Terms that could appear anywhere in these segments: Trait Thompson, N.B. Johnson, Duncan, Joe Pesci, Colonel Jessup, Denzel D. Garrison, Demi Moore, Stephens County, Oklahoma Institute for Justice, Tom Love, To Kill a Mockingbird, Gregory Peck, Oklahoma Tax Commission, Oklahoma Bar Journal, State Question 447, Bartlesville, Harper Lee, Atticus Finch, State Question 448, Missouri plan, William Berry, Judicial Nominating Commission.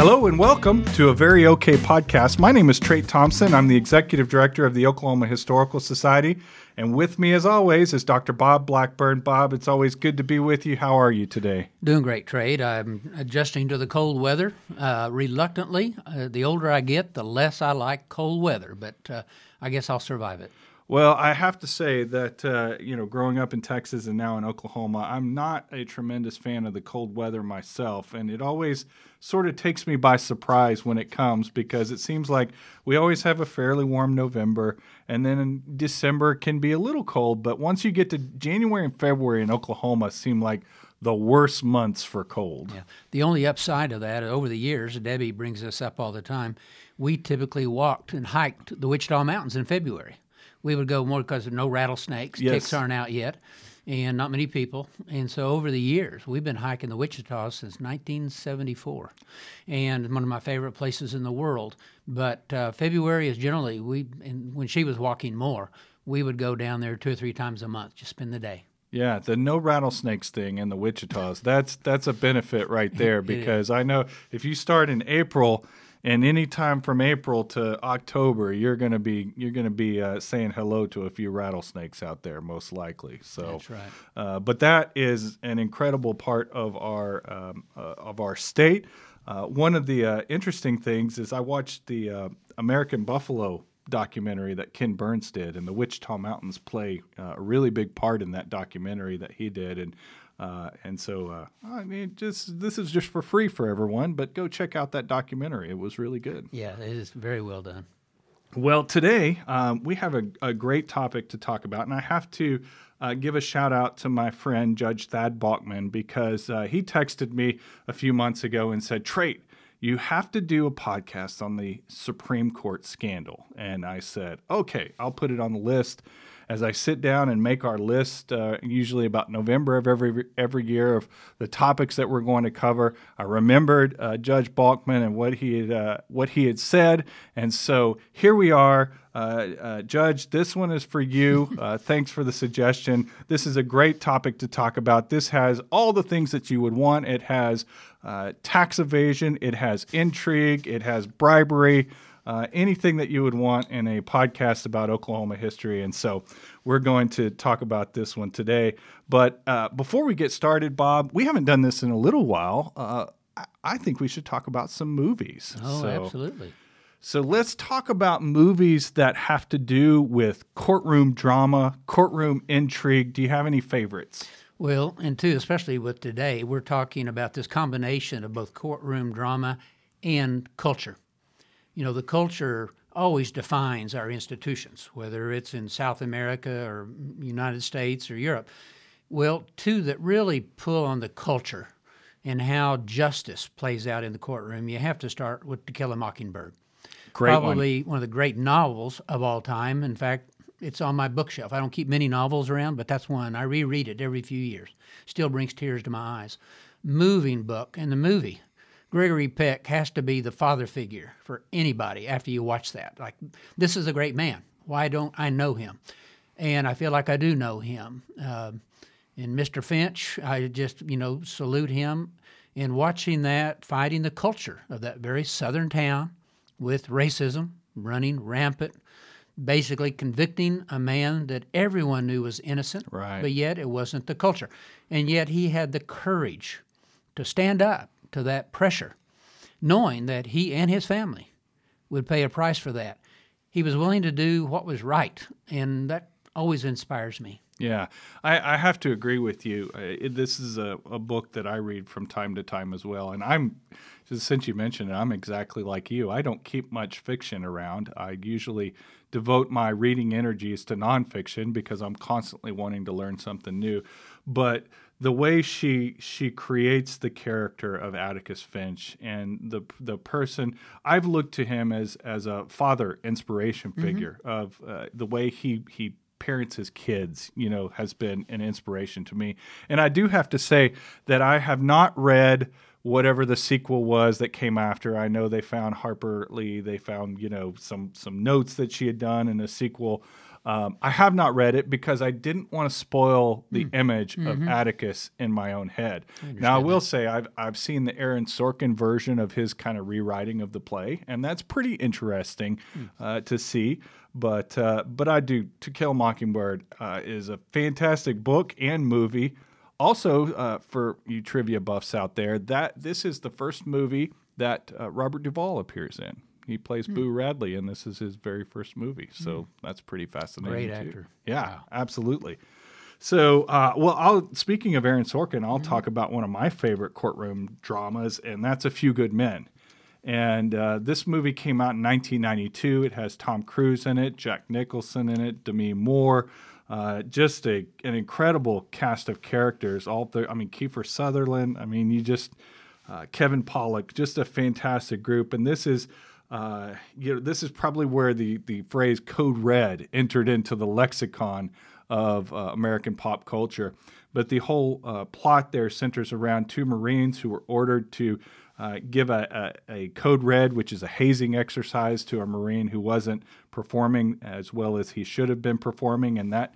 Hello and welcome to A Very Okay Podcast. My name is Trait Thompson. I'm the Executive Director of the Oklahoma Historical Society. And with me, as always, is Dr. Bob Blackburn. Bob, it's always good to be with you. How are you today? Doing great, Trait. I'm adjusting to the cold weather reluctantly. The older I get, the less I like cold weather, but I guess I'll survive it. Well, I have to say that, growing up in Texas and now in Oklahoma, I'm not a tremendous fan of the cold weather myself, and it always sort of takes me by surprise when it comes because it seems like we always have a fairly warm November, and then in December can be a little cold, but once you get to January and February in Oklahoma, seem like the worst months for cold. Yeah. The only upside of that, over the years, Debbie brings this up all the time, we typically walked and hiked the Wichita Mountains in February. We would go more because of no rattlesnakes. Yes. Ticks aren't out yet, and not many people. And so over the years, we've been hiking the Wichita since 1974, and one of my favorite places in the world. But February is generally, when she was walking more, we would go down there 2 or 3 times a month, just spend the day. Yeah, the no rattlesnakes thing in the Wichitas, that's a benefit right there because I know if you start in April— and any time from April to October, you're gonna be saying hello to a few rattlesnakes out there, most likely. So, that's right. But that is an incredible part of our state. One of the interesting things is I watched the American Buffalo documentary that Ken Burns did, and the Wichita Mountains play a really big part in that documentary that he did, this is just for free for everyone, but go check out that documentary. It was really good. Yeah, it is very well done. Well, today we have a great topic to talk about, and I have to give a shout-out to my friend, Judge Thad Balkman, because he texted me a few months ago and said, Trait, you have to do a podcast on the Supreme Court scandal. And I said, okay, I'll put it on the list. As I sit down and make our list, usually about November of every year of the topics that we're going to cover, I remembered Judge Balkman and what he had said, and so here we are. Judge, this one is for you. Thanks for the suggestion. This is a great topic to talk about. This has all the things that you would want. It has tax evasion. It has intrigue. It has bribery. Anything that you would want in a podcast about Oklahoma history. And so we're going to talk about this one today. But before we get started, Bob, we haven't done this in a little while. I think we should talk about some movies. Oh, so, absolutely. So let's talk about movies that have to do with courtroom drama, courtroom intrigue. Do you have any favorites? Well, and too, especially with today, we're talking about this combination of both courtroom drama and culture. You know, the culture always defines our institutions, whether it's in South America or United States or Europe. Well, two that really pull on the culture and how justice plays out in the courtroom, you have to start with To Kill a Mockingbird. Great one. Probably one of the great novels of all time. In fact, it's on my bookshelf. I don't keep many novels around, but that's one. I reread it every few years. Still brings tears to my eyes. Moving book and the movie. Gregory Peck has to be the father figure for anybody after you watch that. Like, this is a great man. Why don't I know him? And I feel like I do know him. And Mr. Finch, I just, salute him. And watching that, fighting the culture of that very southern town with racism running rampant, basically convicting a man that everyone knew was innocent, right, but yet it wasn't the culture. And yet he had the courage to stand up to that pressure, knowing that he and his family would pay a price for that. He was willing to do what was right, and that always inspires me. Yeah, I have to agree with you. This is a book that I read from time to time as well, and since you mentioned it, I'm exactly like you. I don't keep much fiction around. I usually devote my reading energies to nonfiction because I'm constantly wanting to learn something new, but the way she creates the character of Atticus Finch and the person, I've looked to him as a father inspiration figure, mm-hmm, of the way he parents his kids, has been an inspiration to me. And I do have to say that I have not read whatever the sequel was that came after. I know they found Harper Lee, they found some notes that she had done in a sequel. I have not read it because I didn't want to spoil the image of Atticus in my own head. Now, I will say I've seen the Aaron Sorkin version of his kind of rewriting of the play, and that's pretty interesting to see. But I do. To Kill a Mockingbird is a fantastic book and movie. Also, for you trivia buffs out there, that this is the first movie that Robert Duvall appears in. He plays Boo Radley, and this is his very first movie. So that's pretty fascinating. Great actor. Yeah, absolutely. So, speaking of Aaron Sorkin, I'll talk about one of my favorite courtroom dramas, and that's A Few Good Men. And this movie came out in 1992. It has Tom Cruise in it, Jack Nicholson in it, Demi Moore. Just an incredible cast of characters. Kiefer Sutherland. Kevin Pollak. Just a fantastic group. And this is... this is probably where the phrase Code Red entered into the lexicon of American pop culture. But the whole plot there centers around two Marines who were ordered to give a Code Red, which is a hazing exercise, to a Marine who wasn't performing as well as he should have been performing. And that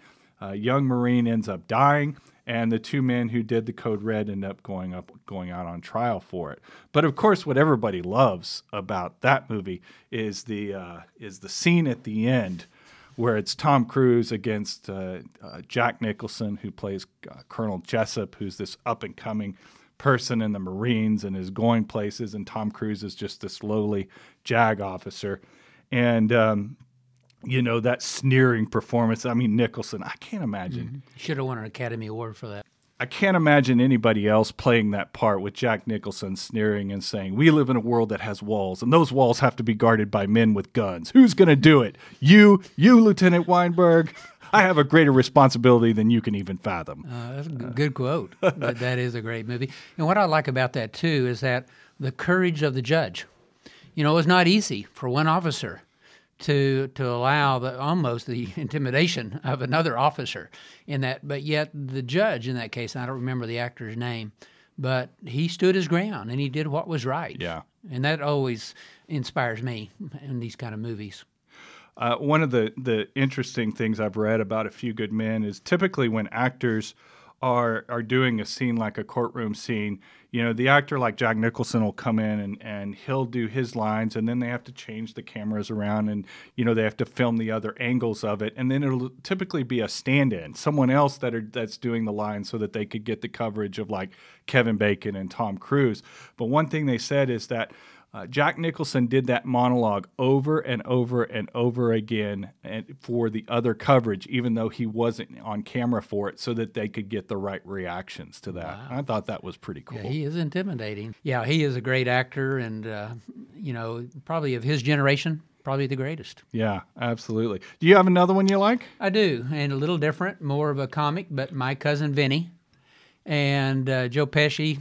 young Marine ends up dying. And the two men who did the Code Red end up going out on trial for it. But of course, what everybody loves about that movie is the scene at the end where it's Tom Cruise against Jack Nicholson, who plays Colonel Jessup, who's this up and coming person in the Marines and is going places, and Tom Cruise is just this lowly JAG officer, and that sneering performance. Nicholson, I can't imagine. Should have won an Academy Award for that. I can't imagine anybody else playing that part with Jack Nicholson sneering and saying, "We live in a world that has walls, and those walls have to be guarded by men with guns. Who's going to do it? You, Lieutenant Weinberg. I have a greater responsibility than you can even fathom." That's a good quote. That is a great movie. And what I like about that, too, is that the courage of the judge. It was not easy for one officer to allow the intimidation of another officer in that. But yet the judge in that case, and I don't remember the actor's name, but he stood his ground and he did what was right. Yeah. And that always inspires me in these kind of movies. One of the interesting things I've read about A Few Good Men is typically when actors are doing a scene like a courtroom scene, the actor like Jack Nicholson will come in and he'll do his lines, and then they have to change the cameras around, and they have to film the other angles of it, and then it'll typically be a stand-in, someone else that's doing the lines so that they could get the coverage of like Kevin Bacon and Tom Cruise. But one thing they said is that Jack Nicholson did that monologue over and over and over again for the other coverage, even though he wasn't on camera for it, so that they could get the right reactions to that. Wow. I thought that was pretty cool. Yeah, he is intimidating. Yeah, he is a great actor and, probably of his generation, probably the greatest. Yeah, absolutely. Do you have another one you like? I do, and a little different, more of a comic, but My Cousin Vinny and Joe Pesci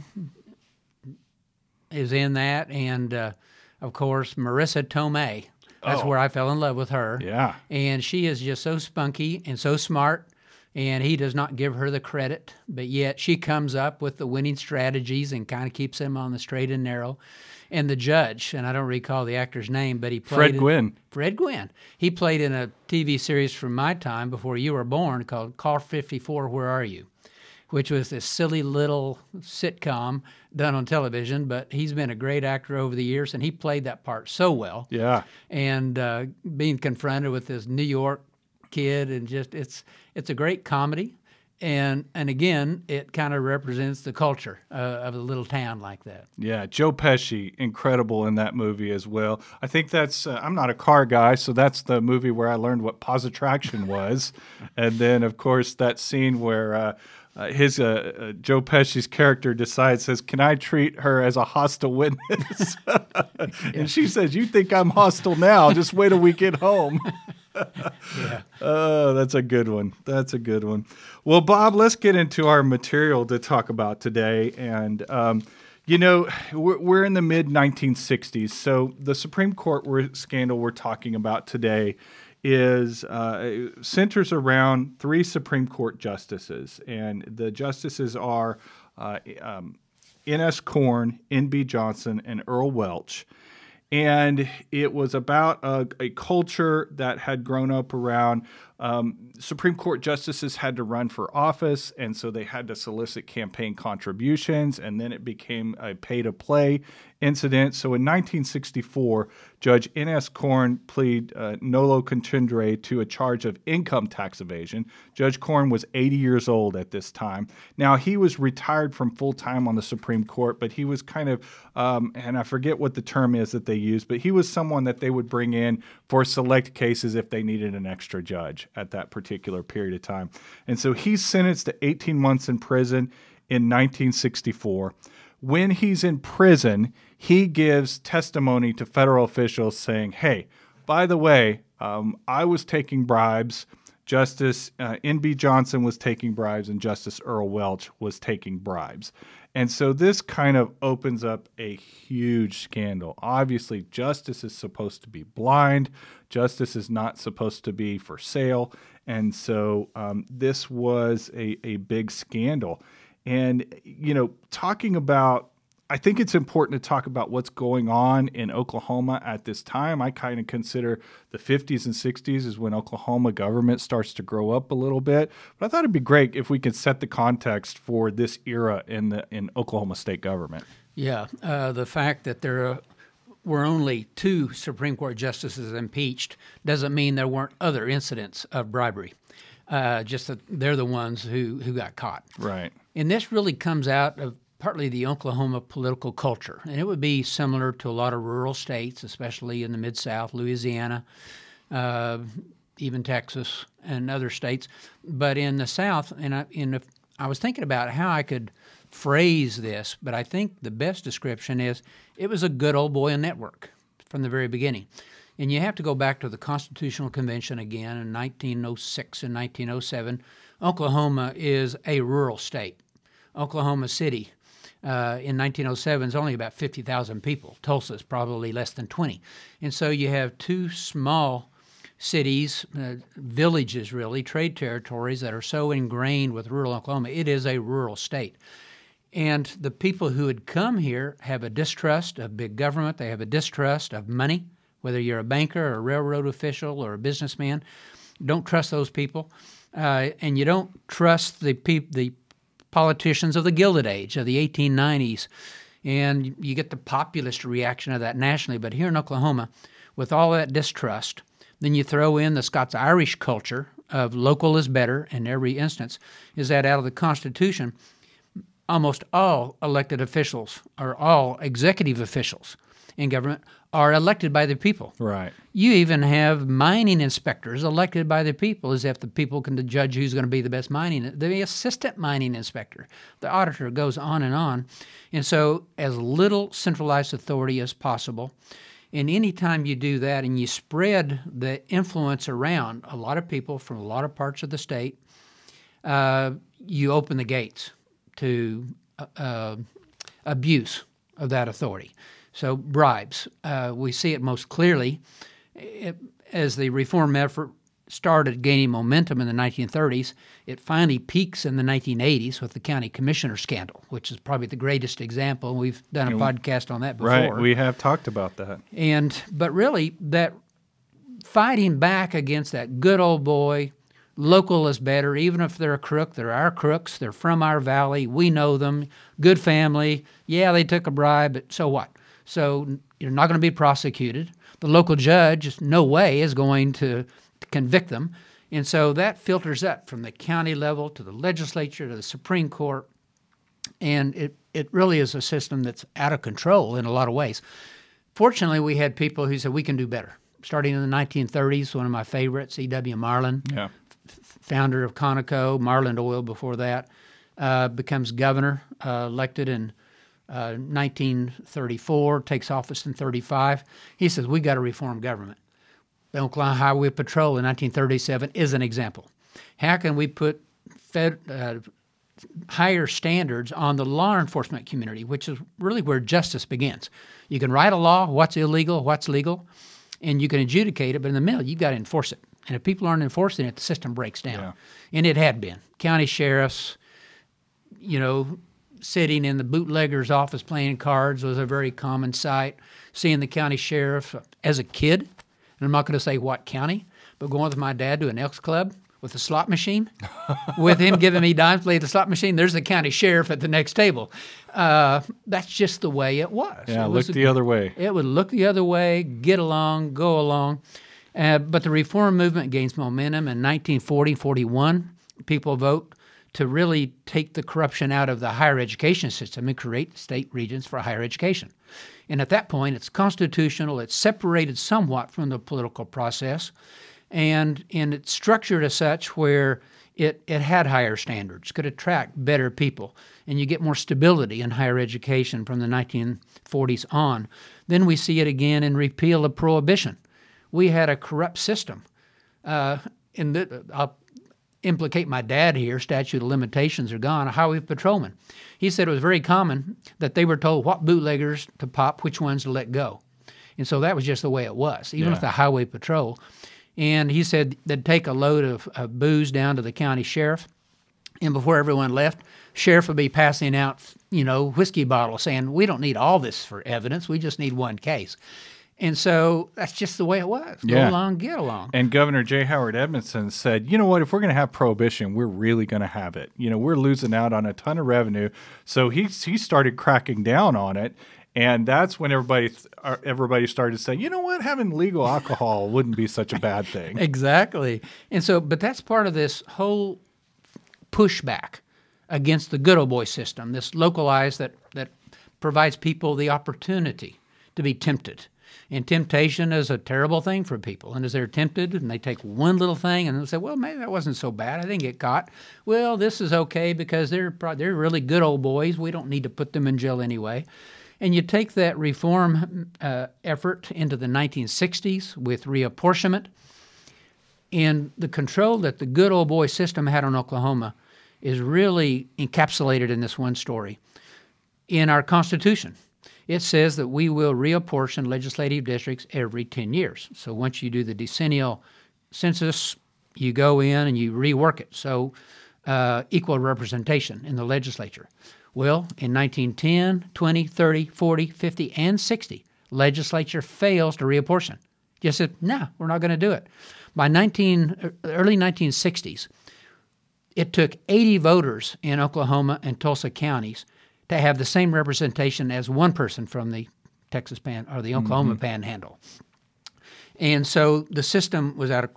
is in that, and of course Marissa Tomei. That's where I fell in love with her. Yeah, and she is just so spunky and so smart, and he does not give her the credit, but yet she comes up with the winning strategies and kind of keeps him on the straight and narrow. And the judge, and I don't recall the actor's name, but he played Fred Gwynn. He played in a TV series from my time before you were born called Call 54, Where Are You?, which was this silly little sitcom done on television, but he's been a great actor over the years, and he played that part so well. Yeah. And being confronted with this New York kid, and just it's a great comedy, and again, it kind of represents the culture of a little town like that. Yeah, Joe Pesci, incredible in that movie as well. I think that's, I'm not a car guy, so that's the movie where I learned what positraction was. And then, of course, that scene where... Joe Pesci's character says, "Can I treat her as a hostile witness?" And she says, "You think I'm hostile now? Just wait till we get home." Yeah. Oh, that's a good one. That's a good one. Well, Bob, let's get into our material to talk about today. And we're in the mid 1960s, so the Supreme Court scandal we're talking about today centers around three Supreme Court justices, and the justices are N.S. Corn, N.B. Johnson, and Earl Welch. And it was about a culture that had grown up around Supreme Court justices had to run for office, and so they had to solicit campaign contributions, and then it became a pay-to-play incident. So in 1964, Judge N.S. Corn pleaded nolo contendere to a charge of income tax evasion. Judge Corn was 80 years old at this time. Now, he was retired from full-time on the Supreme Court, but he was kind of, and I forget what the term is that they used, but he was someone that they would bring in for select cases if they needed an extra judge at that particular period of time. And so he's sentenced to 18 months in prison in 1964. When he's in prison, he gives testimony to federal officials saying, hey, by the way, I was taking bribes. Justice N.B. Johnson was taking bribes, and Justice Earl Welch was taking bribes. And so this kind of opens up a huge scandal. Obviously, justice is supposed to be blind. Justice is not supposed to be for sale. And so this was a big scandal. And, you know, talking about, I think it's important to talk about what's going on in Oklahoma at this time. I kind of consider the 50s and 60s is when Oklahoma government starts to grow up a little bit. But I thought it'd be great if we could set the context for this era in Oklahoma state government. Yeah, the fact that there were only two Supreme Court justices impeached doesn't mean there weren't other incidents of bribery. Just that they're the ones who got caught. Right. And this really comes out of partly the Oklahoma political culture. And it would be similar to a lot of rural states, especially in the Mid-South, Louisiana, even Texas and other states. But in the South, and I was thinking about how I could phrase this, but I think the best description is it was a good old boy network from the very beginning. And you have to go back to the Constitutional Convention again in 1906 and 1907. Oklahoma is a rural state. Oklahoma City in 1907 is only about 50,000 people. Tulsa is probably less than 20. And so you have two small cities, villages really, trade territories that are so ingrained with rural Oklahoma. It is a rural state. And the people who had come here have a distrust of big government. They have a distrust of money. Whether you're a banker or a railroad official or a businessman, don't trust those people. And you don't trust the politicians of the Gilded Age, of the 1890s. And you get the populist reaction of that nationally. But here in Oklahoma, with all that distrust, then you throw in the Scots-Irish culture of local is better in every instance, is that out of the Constitution, almost all elected officials or all executive officials in government are elected by the people. Right. You even have mining inspectors elected by the people, as if the people can judge who's going to be the best mining, the assistant mining inspector, the auditor, goes on. And so as little centralized authority as possible. And any time you do that and you spread the influence around a lot of people from a lot of parts of the state, you open the gates to abuse of that authority. So bribes, we see it most clearly as the reform effort started gaining momentum in the 1930s. It finally peaks in the 1980s with the county commissioner scandal, which is probably the greatest example. We've done a podcast on that before. Right, we have talked about that. But really, that fighting back against that good old boy, local is better, even if they're a crook, they're our crooks, they're from our valley, we know them, good family, yeah, they took a bribe, but so what? So you're not going to be prosecuted. The local judge, no way, is going to convict them. And so that filters up from the county level to the legislature to the Supreme Court. And it really is a system that's out of control in a lot of ways. Fortunately, we had people who said, we can do better. Starting in the 1930s, one of my favorites, E.W. Marlin, founder of Conoco, Marlin Oil before that, becomes governor, elected in 1934, takes office in 1935. He says, we got to reform government. The Oklahoma Highway Patrol in 1937 is an example. How can we put higher standards on the law enforcement community, which is really where justice begins? You can write a law, what's illegal, what's legal, and you can adjudicate it, but in the middle, you've got to enforce it. And if people aren't enforcing it, the system breaks down. Yeah. And it had been. County sheriffs, sitting in the bootlegger's office playing cards was a very common sight. Seeing the county sheriff as a kid, and I'm not going to say what county, but going with my dad to an Elks Club with a slot machine, with him giving me dimes to play the slot machine. There's the county sheriff at the next table. That's just the way it was. Yeah, it look the other way. It would look the other way, get along, go along. But the reform movement gains momentum in 1940, 41. People vote to really take the corruption out of the higher education system and create state regions for higher education. And at that point, it's constitutional. It's separated somewhat from the political process. And it's structured as such where it had higher standards, could attract better people, and you get more stability in higher education from the 1940s on. Then we see it again in repeal of prohibition. We had a corrupt system. I'll implicate my dad here, statute of limitations are gone, a highway patrolman. He said it was very common that they were told what bootleggers to pop, which ones to let go. And so that was just the way it was, even with the highway patrol. And he said they'd take a load of booze down to the county sheriff, and before everyone left, sheriff would be passing out, whiskey bottles saying, we don't need all this for evidence, we just need one case. And so that's just the way it was. Go along, get along. And Governor J. Howard Edmondson said, you know what, if we're going to have prohibition, we're really going to have it. We're losing out on a ton of revenue. So he started cracking down on it. And that's when everybody started saying, you know what, having legal alcohol wouldn't be such a bad thing. Exactly. And so, but that's part of this whole pushback against the good old boy system, this localized that provides people the opportunity to be tempted. And temptation is a terrible thing for people. And as they're tempted and they take one little thing and they say, well, maybe that wasn't so bad. I didn't get caught. Well, this is okay because they're really good old boys. We don't need to put them in jail anyway. And you take that reform effort into the 1960s with reapportionment, and the control that the good old boy system had on Oklahoma is really encapsulated in this one story. In our Constitution, it says that we will reapportion legislative districts every 10 years. So once you do the decennial census, you go in and you rework it. So equal representation in the legislature. Well, in 1910, 20, 30, 40, 50, and 60, legislature fails to reapportion. Just said, no, we're not going to do it. By early 1960s, it took 80 voters in Oklahoma and Tulsa counties to have the same representation as one person from the Texas or the Oklahoma panhandle. And so the system was out of...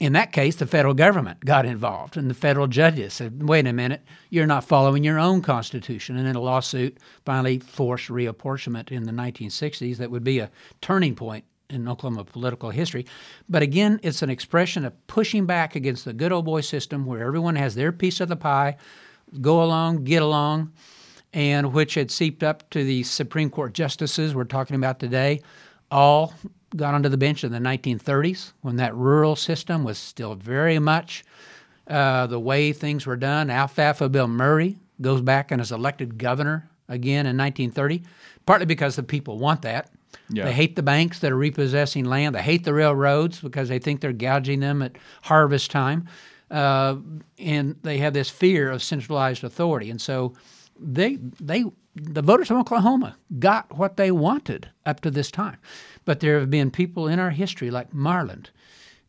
In that case, the federal government got involved, and the federal judges said, wait a minute, you're not following your own constitution. And then a lawsuit finally forced reapportionment in the 1960s. That would be a turning point in Oklahoma political history. But again, it's an expression of pushing back against the good old boy system where everyone has their piece of the pie, go along, get along, and which had seeped up to the Supreme Court justices we're talking about today, all got onto the bench in the 1930s when that rural system was still very much the way things were done. Alfalfa Bill Murray goes back and is elected governor again in 1930, partly because the people want that. Yeah. They hate the banks that are repossessing land. They hate the railroads because they think they're gouging them at harvest time. And they have this fear of centralized authority. And so the voters from Oklahoma got what they wanted up to this time. But there have been people in our history like Marland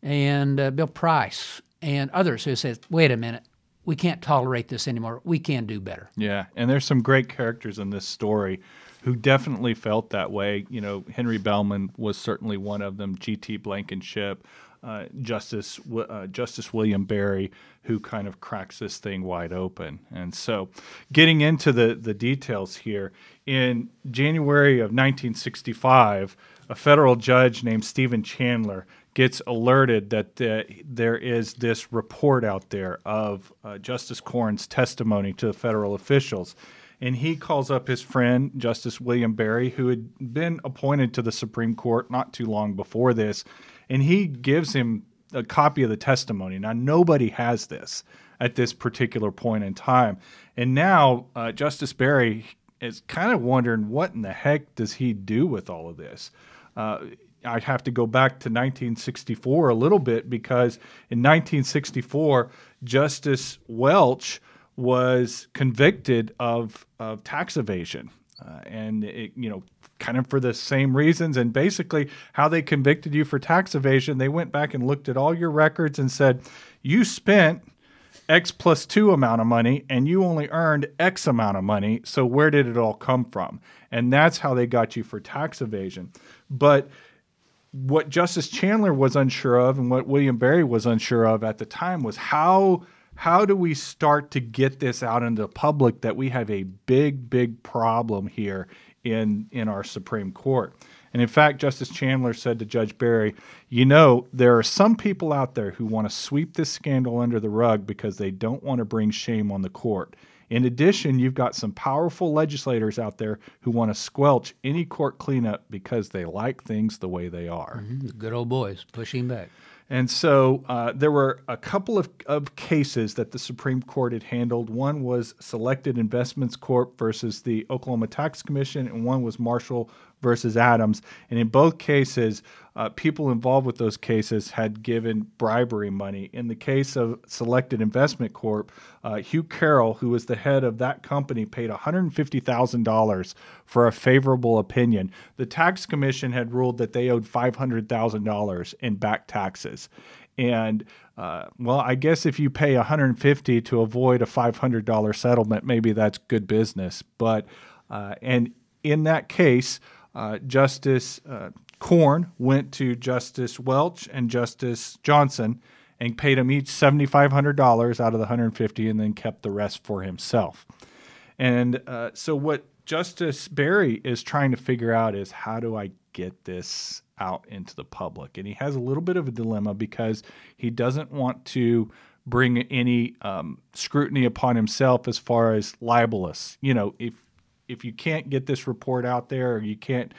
and Bill Price and others who said, wait a minute, we can't tolerate this anymore. We can do better. Yeah, and there's some great characters in this story who definitely felt that way. Henry Bellman was certainly one of them, G.T. Blankenship, Justice William Berry, who kind of cracks this thing wide open. And so getting into the details here, in January of 1965, a federal judge named Stephen Chandler gets alerted that there is this report out there of Justice Corn's testimony to the federal officials. And he calls up his friend, Justice William Berry, who had been appointed to the Supreme Court not too long before this, and he gives him a copy of the testimony. Now, nobody has this at this particular point in time. And now Justice Berry is kind of wondering, what in the heck does he do with all of this? I have to go back to 1964 a little bit, because in 1964, Justice Welch was convicted of tax evasion, and it, kind of for the same reasons. And basically how they convicted you for tax evasion, they went back and looked at all your records and said, you spent X plus two amount of money and you only earned X amount of money. So where did it all come from? And that's how they got you for tax evasion. But what Justice Chandler was unsure of and what William Berry was unsure of at the time was how do we start to get this out into the public that we have a big, big problem here in our Supreme Court. And in fact, Justice Chandler said to Judge Berry, you know, there are some people out there who want to sweep this scandal under the rug because they don't want to bring shame on the court. In addition, you've got some powerful legislators out there who want to squelch any court cleanup because they like things the way they are. Mm-hmm. The good old boys pushing back. And so there were a couple of cases that the Supreme Court had handled. One was Selected Investments Corp. versus the Oklahoma Tax Commission, and one was Marshall versus Adams. And in both cases, people involved with those cases had given bribery money. In the case of Selected Investment Corp., Hugh Carroll, who was the head of that company, paid $150,000 for a favorable opinion. The tax commission had ruled that they owed $500,000 in back taxes. And, well, I guess if you pay $150 to avoid a $500 settlement, maybe that's good business. But and in that case, Justice Corn went to Justice Welch and Justice Johnson and paid them each $7,500 out of the $150 and then kept the rest for himself. And so what Justice Berry is trying to figure out is how do I get this out into the public? And he has a little bit of a dilemma because he doesn't want to bring any scrutiny upon himself as far as libelous. You know, if you can't get this report out there, or you can't,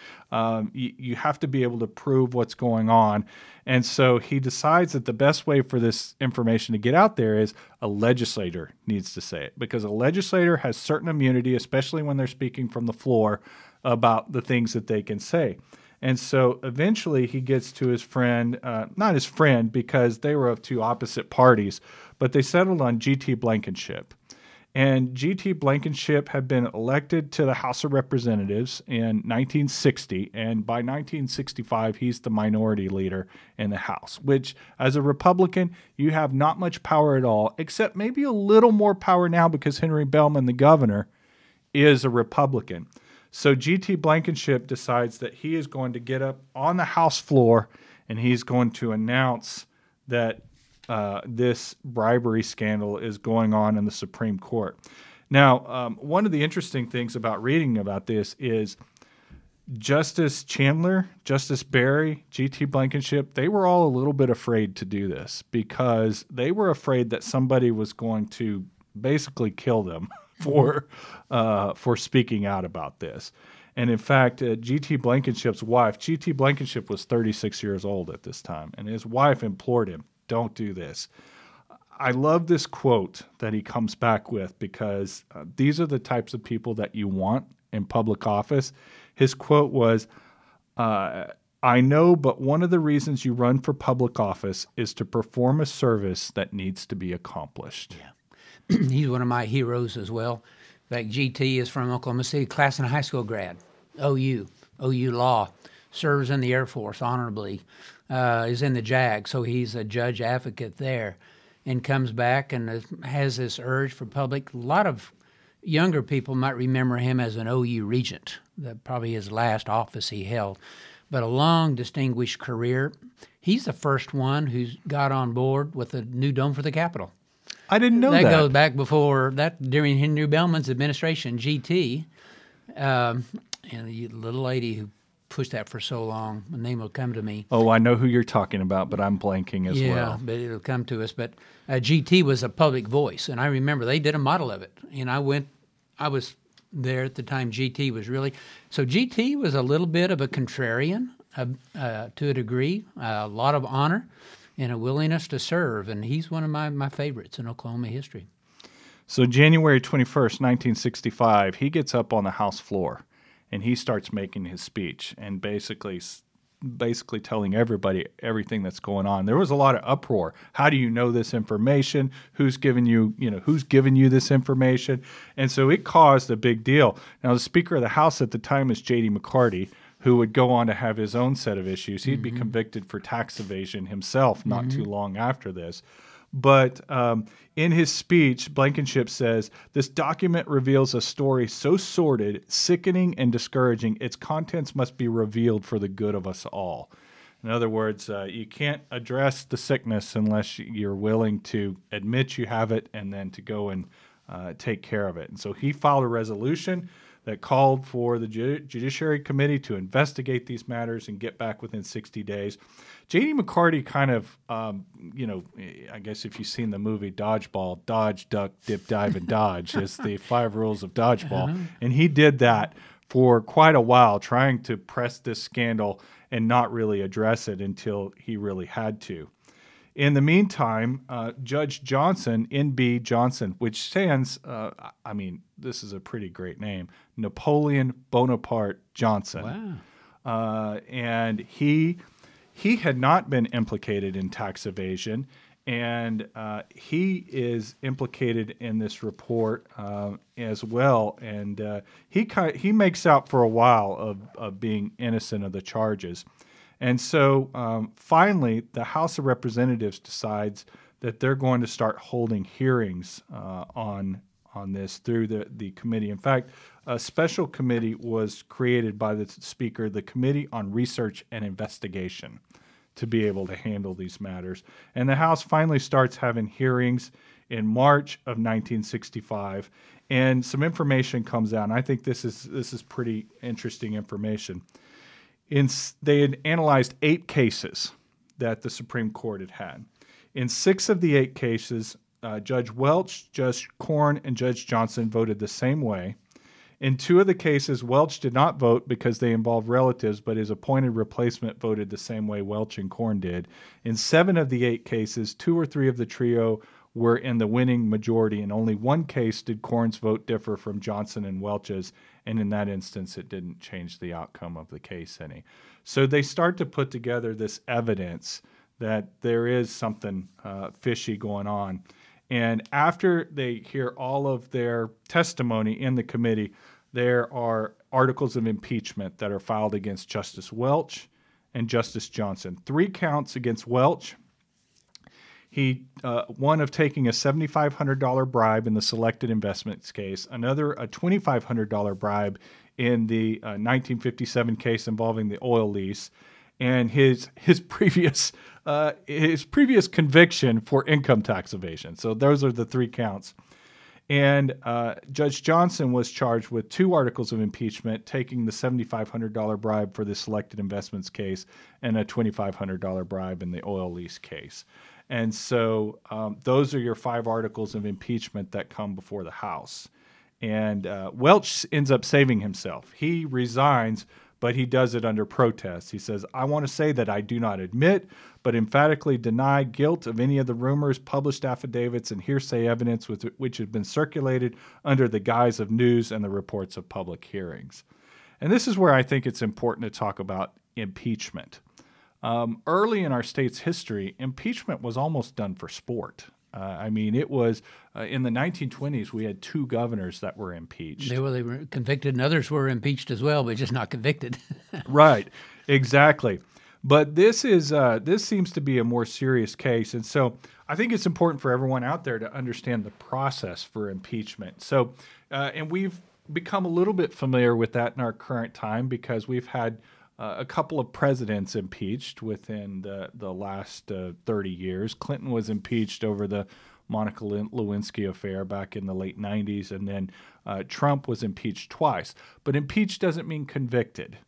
you have to be able to prove what's going on. And so he decides that the best way for this information to get out there is a legislator needs to say it, because a legislator has certain immunity, especially when they're speaking from the floor about the things that they can say. And so eventually he gets to his friend, not his friend because they were of two opposite parties, but they settled on G.T. Blankenship. And G.T. Blankenship had been elected to the House of Representatives in 1960, and by 1965, he's the minority leader in the House, which, as a Republican, you have not much power at all, except maybe a little more power now because Henry Bellman, the governor, is a Republican. So G.T. Blankenship decides that he is going to get up on the House floor, and he's going to announce that this bribery scandal is going on in the Supreme Court. Now, one of the interesting things about reading about this is Justice Chandler, Justice Berry, G.T. Blankenship, they were all a little bit afraid to do this because they were afraid that somebody was going to basically kill them for speaking out about this. And in fact, G.T. Blankenship's wife, G.T. Blankenship was 36 years old at this time, and his wife implored him, don't do this. I love this quote that he comes back with because these are the types of people that you want in public office. His quote was, I know, but one of the reasons you run for public office is to perform a service that needs to be accomplished. Yeah, he's one of my heroes as well. In fact, GT is from Oklahoma City, class and high school grad, OU Law, serves in the Air Force honorably. Is in the JAG, so he's a judge advocate there, and comes back and has this urge for public. A lot of younger people might remember him as an OU regent. That probably his last office he held, but a long, distinguished career. He's the first one who's got on board with the new dome for the Capitol. I didn't know that. That goes back before that, during Henry Bellman's administration, GT, and the little lady who pushed that for so long. The name will come to me. Oh, I know who you're talking about, but I'm blanking as well. Yeah, but it'll come to us. But GT was a public voice, and I remember they did a model of it. And I was there at the time GT was really. So GT was a little bit of a contrarian to a degree, a lot of honor and a willingness to serve. And he's one of my favorites in Oklahoma history. So January 21st, 1965, he gets up on the House floor. And he starts making his speech and basically basically telling everybody everything that's going on. There was a lot of uproar. How do you know this information? Who's giving you this information? And so it caused a big deal. Now, the Speaker of the House at the time is J.D. McCarty, who would go on to have his own set of issues. He'd be convicted for tax evasion himself not too long after this. But in his speech, Blankenship says, "This document reveals a story so sordid, sickening, and discouraging, its contents must be revealed for the good of us all." In other words, you can't address the sickness unless you're willing to admit you have it and then to go and take care of it. And so he filed a resolution that called for the Judiciary Committee to investigate these matters and get back within 60 days. J.D. McCarty kind of, I guess if you've seen the movie Dodgeball, dodge, duck, dip, dive, and dodge is the 5 rules of dodgeball. Uh-huh. And he did that for quite a while, trying to press this scandal and not really address it until he really had to. In the meantime, Judge Johnson, N.B. Johnson, which stands, this is a pretty great name, Napoleon Bonaparte Johnson. Wow. And he had not been implicated in tax evasion, and he is implicated in this report as well. And he makes out for a while of being innocent of the charges. And so finally, the House of Representatives decides that they're going to start holding hearings on this through the committee. In fact, a special committee was created by the Speaker, the Committee on Research and Investigation, to be able to handle these matters. And the House finally starts having hearings in March of 1965, and some information comes out. And I think this is pretty interesting information. They had analyzed 8 cases that the Supreme Court had had. In 6 of the 8 cases, Judge Welch, Judge Corn, and Judge Johnson voted the same way. In 2 of the cases, Welch did not vote because they involved relatives, but his appointed replacement voted the same way Welch and Corn did. In 7 of the 8 cases, 2 or 3 of the trio were in the winning majority. In only one case did Corn's vote differ from Johnson and Welch's, and in that instance, it didn't change the outcome of the case any. So they start to put together this evidence that there is something fishy going on. And after they hear all of their testimony in the committee, there are articles of impeachment that are filed against Justice Welch and Justice Johnson. 3 counts against Welch. He one of taking a $7,500 bribe in the Selected Investments case, another a $2,500 bribe in the 1957 case involving the oil lease, and his previous conviction for income tax evasion. So those are the 3 counts. And Judge Johnson was charged with 2 articles of impeachment, taking the $7,500 bribe for the Selected Investments case and a $2,500 bribe in the oil lease case. And so those are your 5 articles of impeachment that come before the House. And Welch ends up saving himself. He resigns, but he does it under protest. He says, "I want to say that I do not admit, but emphatically deny guilt of any of the rumors, published affidavits, and hearsay evidence which have been circulated under the guise of news and the reports of public hearings." And this is where I think it's important to talk about impeachment. Early in our state's history, impeachment was almost done for sport. It was in the 1920s, we had 2 governors that were impeached. They were convicted, and others were impeached as well, but just not convicted. Right, exactly. But this seems to be a more serious case. And so I think it's important for everyone out there to understand the process for impeachment. So, and we've become a little bit familiar with that in our current time because we've had a couple of presidents impeached within the last 30 years. Clinton was impeached over the Monica Lewinsky affair back in the late 90s, and then Trump was impeached twice. But impeached doesn't mean convicted.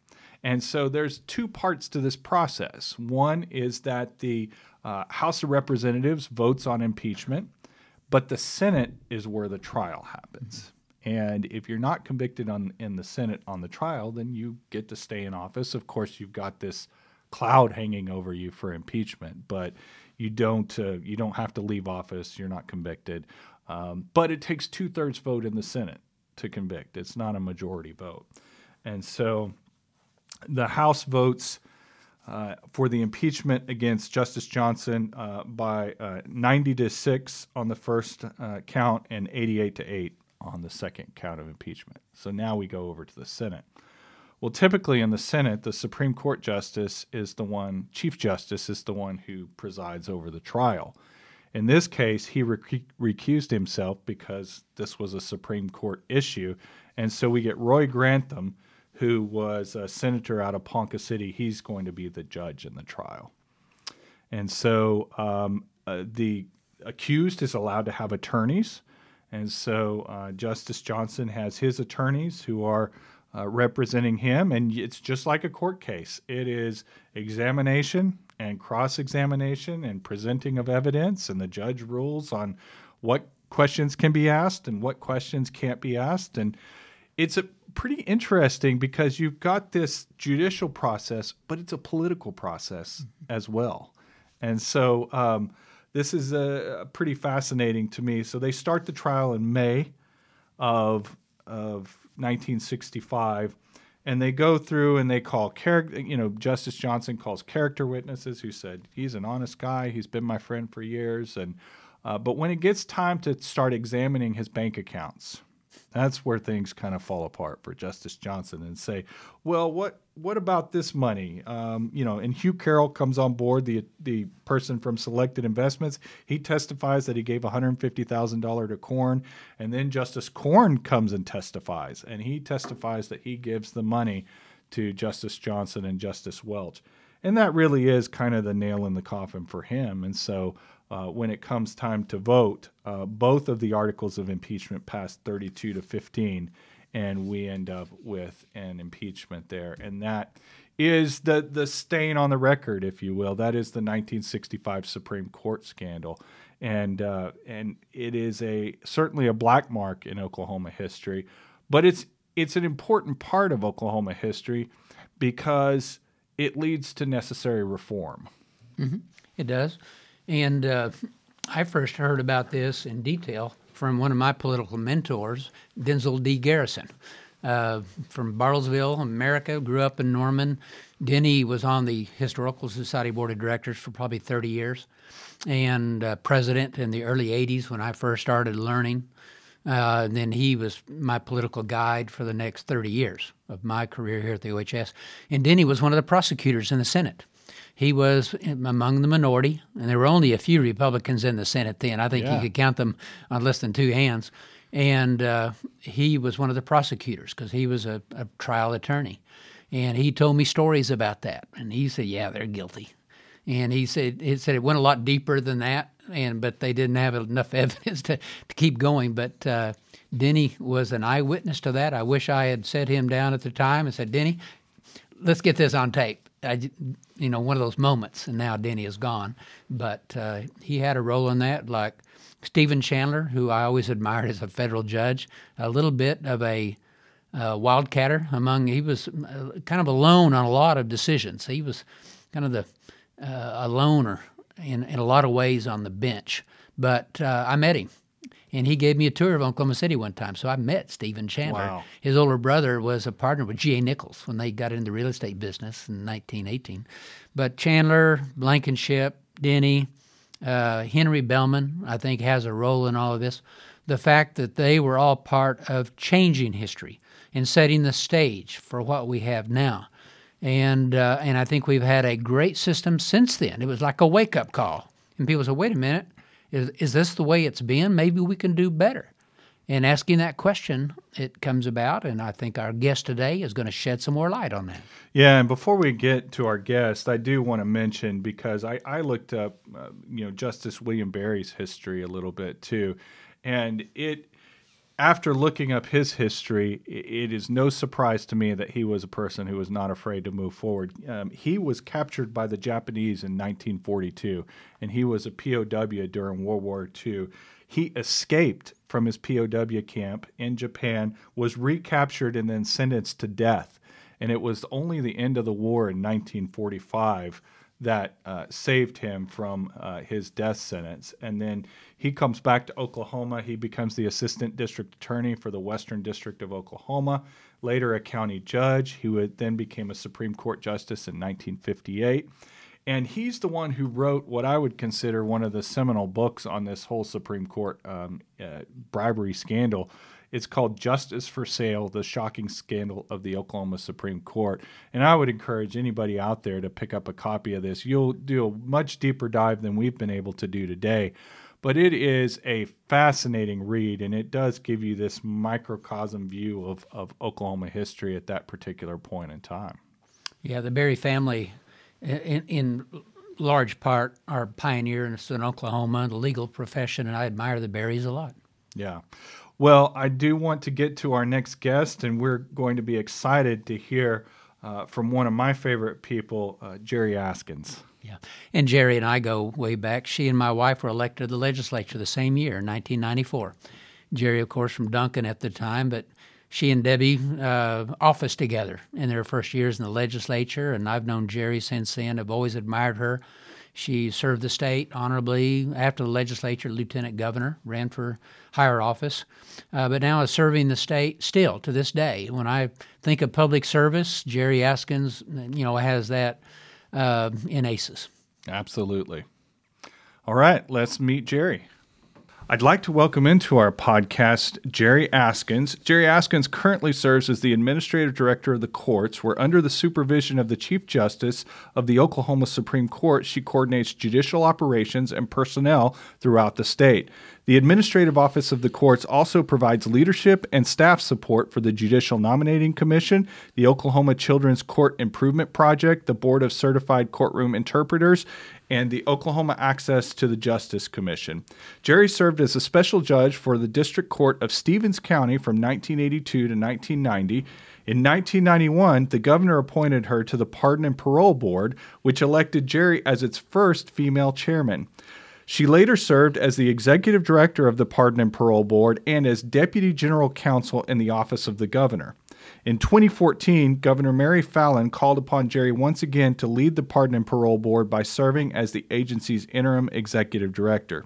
And so there's 2 parts to this process. One is that the House of Representatives votes on impeachment, but the Senate is where the trial happens. Mm-hmm. And if you're not convicted in the Senate on the trial, then you get to stay in office. Of course, you've got this cloud hanging over you for impeachment, but you don't have to leave office. You're not convicted. But it takes 2/3 vote in the Senate to convict. It's not a majority vote. And so the House votes for the impeachment against Justice Johnson by 90-6 on the first count and 88-8 on the second count of impeachment. So now we go over to the Senate. Well, typically in the Senate, the Supreme Court justice is the one, Chief Justice is the one who presides over the trial. In this case, he recused himself because this was a Supreme Court issue. And so we get Roy Grantham, who was a senator out of Ponca City. He's going to be the judge in the trial. And so the accused is allowed to have attorneys. And so Justice Johnson has his attorneys who are representing him. And it's just like a court case. It is examination and cross-examination and presenting of evidence, and the judge rules on what questions can be asked and what questions can't be asked. And it's a pretty interesting because you've got this judicial process, but it's a political process as well. And so this is a pretty fascinating to me. So they start the trial in May of 1965. And they go through and they call character, you know, Justice Johnson calls character witnesses who said, he's an honest guy, he's been my friend for years. And but when it gets time to start examining his bank accounts, that's where things kind of fall apart for Justice Johnson and say, well, what about this money? You know, and Hugh Carroll comes on board, the person from Selected Investments. He testifies that he gave $150,000 to Corn, and then Justice Corn comes and testifies, and he testifies that he gives the money to Justice Johnson and Justice Welch. And that really is kind of the nail in the coffin for him. And so when it comes time to vote, both of the articles of impeachment passed 32-15, and we end up with an impeachment there. And that is the stain on the record, if you will. That is the 1965 Supreme Court scandal. And it is certainly a black mark in Oklahoma history. But it's an important part of Oklahoma history because it leads to necessary reform. Mm-hmm. It does. And I first heard about this in detail from one of my political mentors, Denzel D. Garrison, from Bartlesville, America, grew up in Norman. Denny was on the Historical Society Board of Directors for probably 30 years and president in the early 80s when I first started learning. And then he was my political guide for the next 30 years of my career here at the OHS. And Denny was one of the prosecutors in the Senate. He was among the minority, and there were only a few Republicans in the Senate then. I think you could count them on less than two hands. And he was one of the prosecutors because he was a trial attorney. And he told me stories about that. And he said, yeah, they're guilty. And he said it went a lot deeper than that, but they didn't have enough evidence to keep going. But Denny was an eyewitness to that. I wish I had set him down at the time and said, Denny, let's get this on tape. One of those moments, and now Denny is gone. But he had a role in that, like Stephen Chandler, who I always admired as a federal judge, a little bit of a wildcatter among, he was kind of alone on a lot of decisions. He was kind of a loner in a lot of ways on the bench. But I met him, and he gave me a tour of Oklahoma City one time. So I met Stephen Chandler. Wow. His older brother was a partner with G.A. Nichols when they got into the real estate business in 1918. But Chandler, Blankenship, Denny, Henry Bellman, I think, has a role in all of this. The fact that they were all part of changing history and setting the stage for what we have now. And I think we've had a great system since then. It was like a wake-up call. And people said, wait a minute. Is this the way it's been? Maybe we can do better. And asking that question, it comes about, and I think our guest today is going to shed some more light on that. Yeah, and before we get to our guest, I do want to mention, because I looked up Justice William Berry's history a little bit too, and after looking up his history, it is no surprise to me that he was a person who was not afraid to move forward. He was captured by the Japanese in 1942, and he was a POW during World War II. He escaped from his POW camp in Japan, was recaptured, and then sentenced to death. And it was only the end of the war in 1945 that saved him from his death sentence. And then he comes back to Oklahoma. He becomes the assistant district attorney for the Western District of Oklahoma, later a county judge. He would then became a Supreme Court justice in 1958. And he's the one who wrote what I would consider one of the seminal books on this whole Supreme Court bribery scandal. It's called Justice for Sale, The Shocking Scandal of the Oklahoma Supreme Court. And I would encourage anybody out there to pick up a copy of this. You'll do a much deeper dive than we've been able to do today. But it is a fascinating read, and it does give you this microcosm view of Oklahoma history at that particular point in time. Yeah, the Berry family, in large part, are pioneers in Oklahoma and the legal profession, and I admire the Berries a lot. Yeah. Well, I do want to get to our next guest, and we're going to be excited to hear from one of my favorite people, Jari Askins. Yeah, and Jari and I go way back. She and my wife were elected to the legislature the same year, 1994. Jari, of course, from Duncan at the time, but she and Debbie officed together in their first years in the legislature, and I've known Jari since then. I've always admired her. She served the state honorably after the legislature, lieutenant governor, ran for higher office, but now is serving the state still to this day. When I think of public service, Jari Askins, you know, has that in aces. Absolutely. All right, let's meet Jari. I'd like to welcome into our podcast Jari Askins. Jari Askins currently serves as the Administrative Director of the Courts, where under the supervision of the Chief Justice of the Oklahoma Supreme Court, she coordinates judicial operations and personnel throughout the state. The Administrative Office of the Courts also provides leadership and staff support for the Judicial Nominating Commission, the Oklahoma Children's Court Improvement Project, the Board of Certified Courtroom Interpreters, and the Oklahoma Access to the Justice Commission. Jari served as a special judge for the District Court of Stephens County from 1982 to 1990. In 1991, the governor appointed her to the Pardon and Parole Board, which elected Jari as its first female chairman. She later served as the executive director of the Pardon and Parole Board and as deputy general counsel in the office of the governor. In 2014, Governor Mary Fallon called upon Jari once again to lead the Pardon and Parole Board by serving as the agency's interim executive director.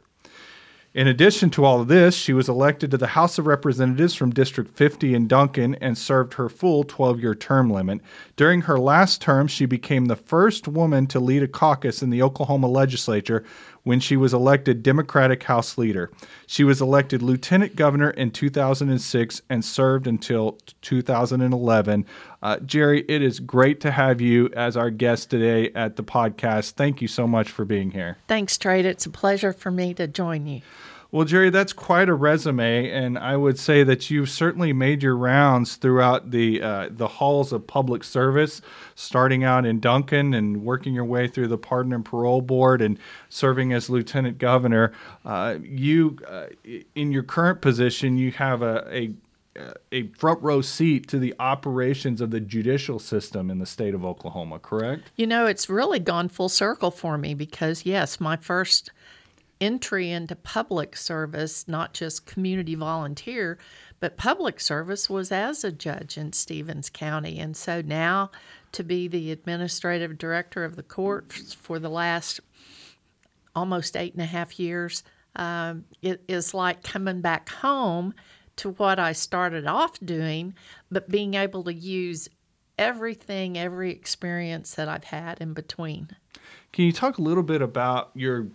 In addition to all of this, she was elected to the House of Representatives from District 50 in Duncan and served her full 12-year term limit. During her last term, she became the first woman to lead a caucus in the Oklahoma legislature when she was elected Democratic House Leader. She was elected Lieutenant Governor in 2006 and served until 2011. Jari, it is great to have you as our guest today at the podcast. Thank you so much for being here. Thanks, Trait. It's a pleasure for me to join you. Well, Jari, that's quite a resume, and I would say that you've certainly made your rounds throughout the halls of public service, starting out in Duncan and working your way through the Pardon and Parole Board and serving as lieutenant governor. You, in your current position, you have a front row seat to the operations of the judicial system in the state of Oklahoma, correct? You know, it's really gone full circle for me because, yes, my first entry into public service, not just community volunteer, but public service was as a judge in Stephens County. And so now to be the administrative director of the court for the last almost 8.5 years, it is like coming back home to what I started off doing, but being able to use everything, every experience that I've had in between. Can you talk a little bit about your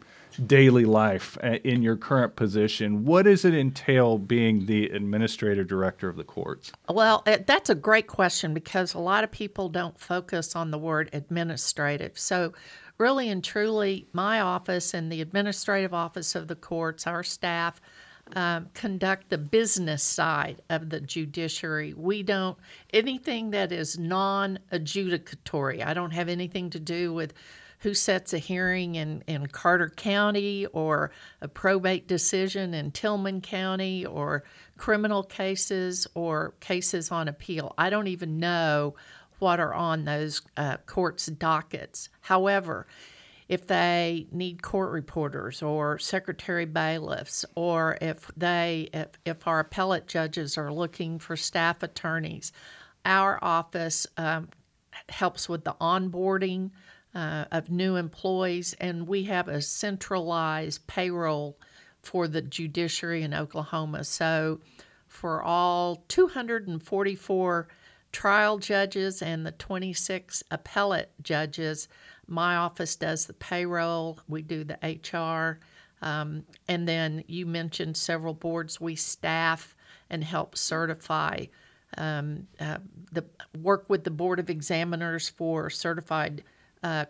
daily life in your current position? What does it entail being the administrative director of the courts? Well, that's a great question because a lot of people don't focus on the word administrative. So really and truly, my office and the administrative office of the courts, our staff, conduct the business side of the judiciary. We don't, anything that is non-adjudicatory. I don't have anything to do with who sets a hearing in Carter County or a probate decision in Tillman County or criminal cases or cases on appeal. I don't even know what are on those courts' dockets. However, if they need court reporters or secretary bailiffs or if our appellate judges are looking for staff attorneys, our office helps with the onboarding of new employees, and we have a centralized payroll for the judiciary in Oklahoma. So for all 244 trial judges and the 26 appellate judges, my office does the payroll, we do the HR, and then you mentioned several boards. We staff and help certify, the work with the Board of Examiners for certified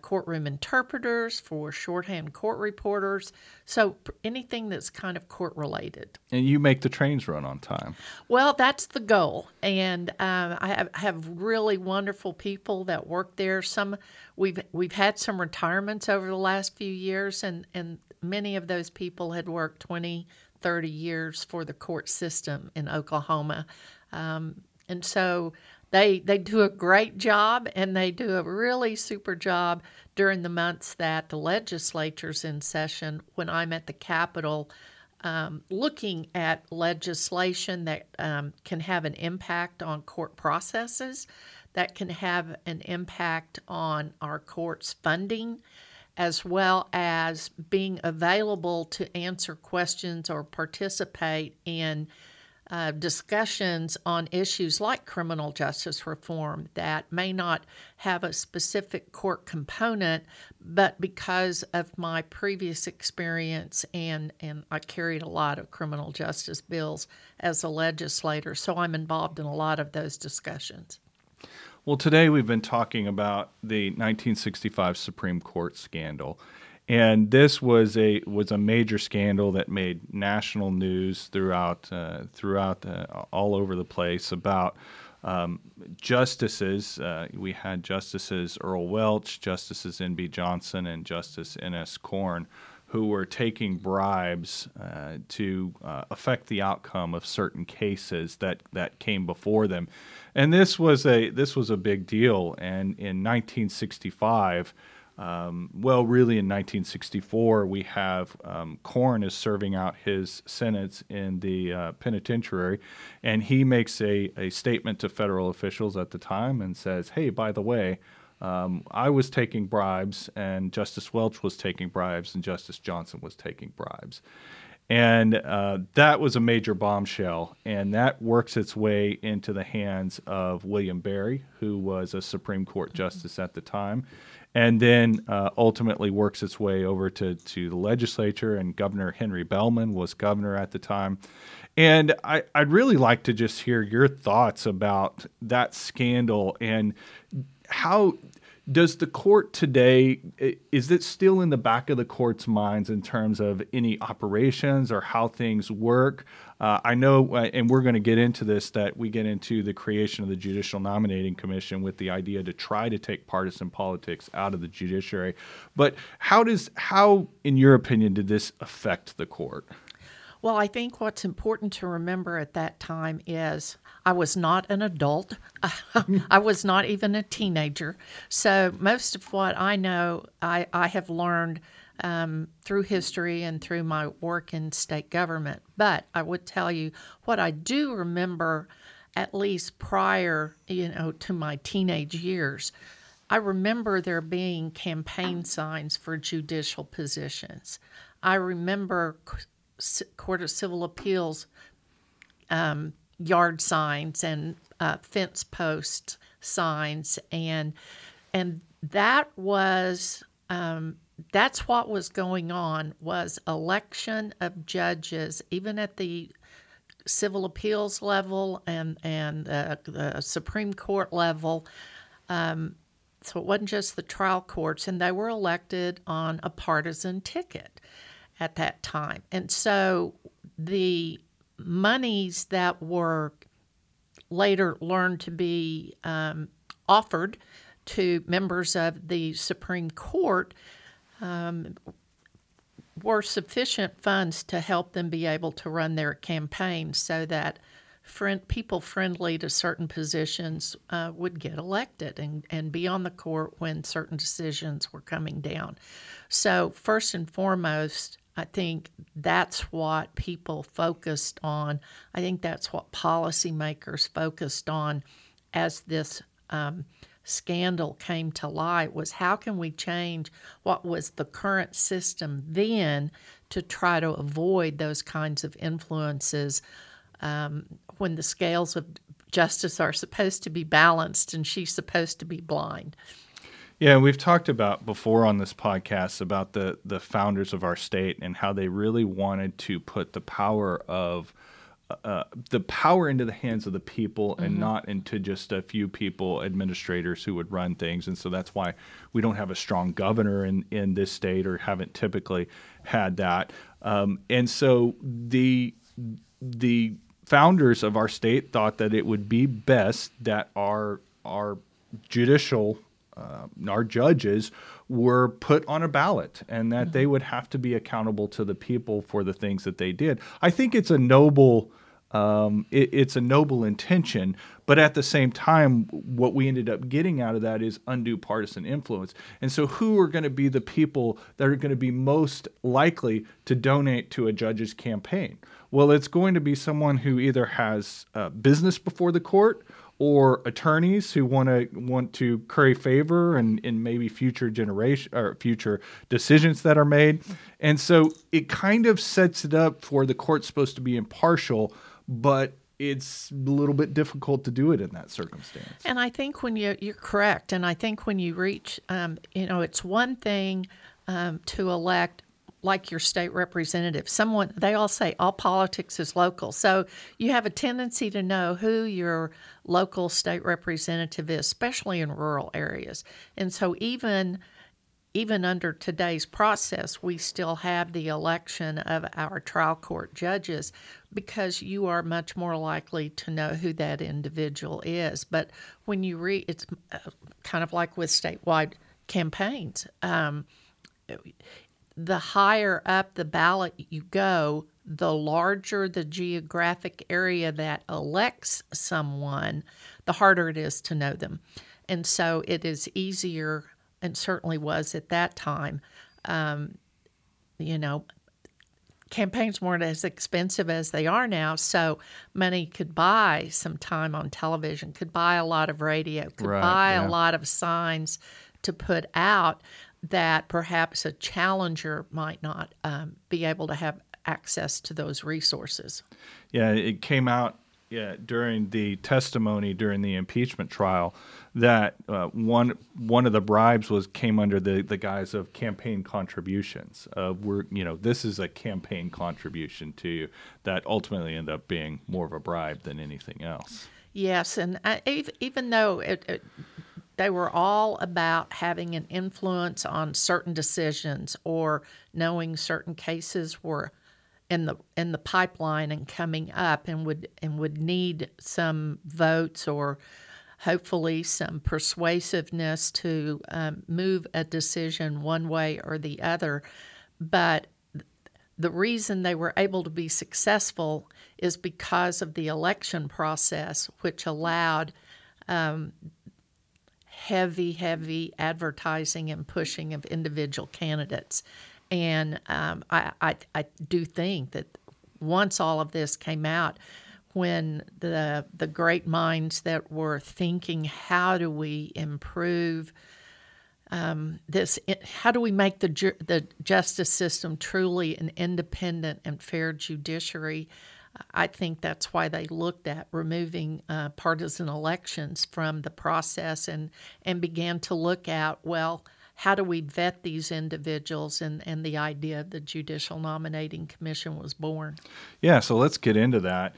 courtroom interpreters, for shorthand court reporters, so anything that's kind of court-related. And you make the trains run on time. Well, that's the goal, and I have really wonderful people that work there. Some we've had some retirements over the last few years, and many of those people had worked 20, 30 years for the court system in Oklahoma, and so They do a great job, and they do a really super job during the months that the legislature's in session, when I'm at the Capitol looking at legislation that can have an impact on court processes, that can have an impact on our court's funding, as well as being available to answer questions or participate in discussions on issues like criminal justice reform that may not have a specific court component, but because of my previous experience, and I carried a lot of criminal justice bills as a legislator, so I'm involved in a lot of those discussions. Well, today we've been talking about the 1965 Supreme Court scandal. And this was a major scandal that made national news throughout all over the place about justices. We had Justices Earl Welch, Justices N.B. Johnson, and Justice N.S. Corn, who were taking bribes to affect the outcome of certain cases that came before them. And this was a big deal. And in 1965. Really, in 1964, we have Corn is serving out his sentence in the penitentiary, and he makes a statement to federal officials at the time and says, hey, by the way, I was taking bribes, and Justice Welch was taking bribes, and Justice Johnson was taking bribes. And that was a major bombshell, and that works its way into the hands of William Berry, who was a Supreme Court justice at the time, and then ultimately works its way over to the legislature, and Governor Henry Bellman was governor at the time. And I'd really like to just hear your thoughts about that scandal, and how does the court today, is it still in the back of the court's minds in terms of any operations or how things work? I know, and we're going to get into this, that we get into the creation of the Judicial Nominating Commission with the idea to try to take partisan politics out of the judiciary. But how, in your opinion, did this affect the court? Well, I think what's important to remember at that time is I was not an adult. I was not even a teenager. So most of what I know, I have learned through history and through my work in state government. But I would tell you what I do remember, at least prior, to my teenage years. I remember there being campaign signs for judicial positions. I remember Court of Civil Appeals yard signs and fence post signs, and that was that's what was going on, was election of judges, even at the Civil Appeals level and the Supreme Court level. So it wasn't just the trial courts, and they were elected on a partisan ticket at that time. And so the monies that were later learned to be offered to members of the Supreme Court were sufficient funds to help them be able to run their campaigns, so that people friendly to certain positions would get elected and be on the court when certain decisions were coming down. So first and foremost, I think that's what people focused on. I think that's what policymakers focused on as this scandal came to light was, how can we change what was the current system then to try to avoid those kinds of influences when the scales of justice are supposed to be balanced and she's supposed to be blind? Yeah, we've talked about before on this podcast about the founders of our state and how they really wanted to put the power of into the hands of the people and not into just a few people, administrators who would run things. And so that's why we don't have a strong governor in this state, or haven't typically had that. And so the founders of our state thought that it would be best that our judicial our judges were put on a ballot, and that they would have to be accountable to the people for the things that they did. I think it's a noble it's a noble intention, but at the same time, what we ended up getting out of that is undue partisan influence. And so who are going to be the people that are going to be most likely to donate to a judge's campaign? Well, it's going to be someone who either has business before the court, or attorneys who want to curry favor and maybe future generation or future decisions that are made. And so it kind of sets it up for the court's supposed to be impartial, but it's a little bit difficult to do it in that circumstance. And I think when you're correct, and I think when you reach, it's one thing to elect, like your state representative, someone, they all say all politics is local. So you have a tendency to know who your local state representative is, especially in rural areas. And so even under today's process, we still have the election of our trial court judges, because you are much more likely to know who that individual is. But when you read, it's kind of like with statewide campaigns, the higher up the ballot you go, the larger the geographic area that elects someone, the harder it is to know them. And so it is easier, and certainly was at that time, campaigns weren't as expensive as they are now, so money could buy some time on television, could buy a lot of radio, could buy a lot of signs to put out that perhaps a challenger might not be able to have access to those resources. Yeah, it came out during the testimony during the impeachment trial that one of the bribes came under the guise of campaign contributions. This is a campaign contribution to you that ultimately ended up being more of a bribe than anything else. Yes, and even though they were all about having an influence on certain decisions or knowing certain cases were in the pipeline and coming up and would need some votes or hopefully some persuasiveness to move a decision one way or the other. But the reason they were able to be successful is because of the election process, which allowed heavy advertising and pushing of individual candidates. And I do think that once all of this came out, when the great minds that were thinking, how do we improve this, how do we make the justice system truly an independent and fair judiciary, I think that's why they looked at removing partisan elections from the process and began to look at, well, how do we vet these individuals? And the idea of the Judicial Nominating Commission was born. Yeah, so let's get into that.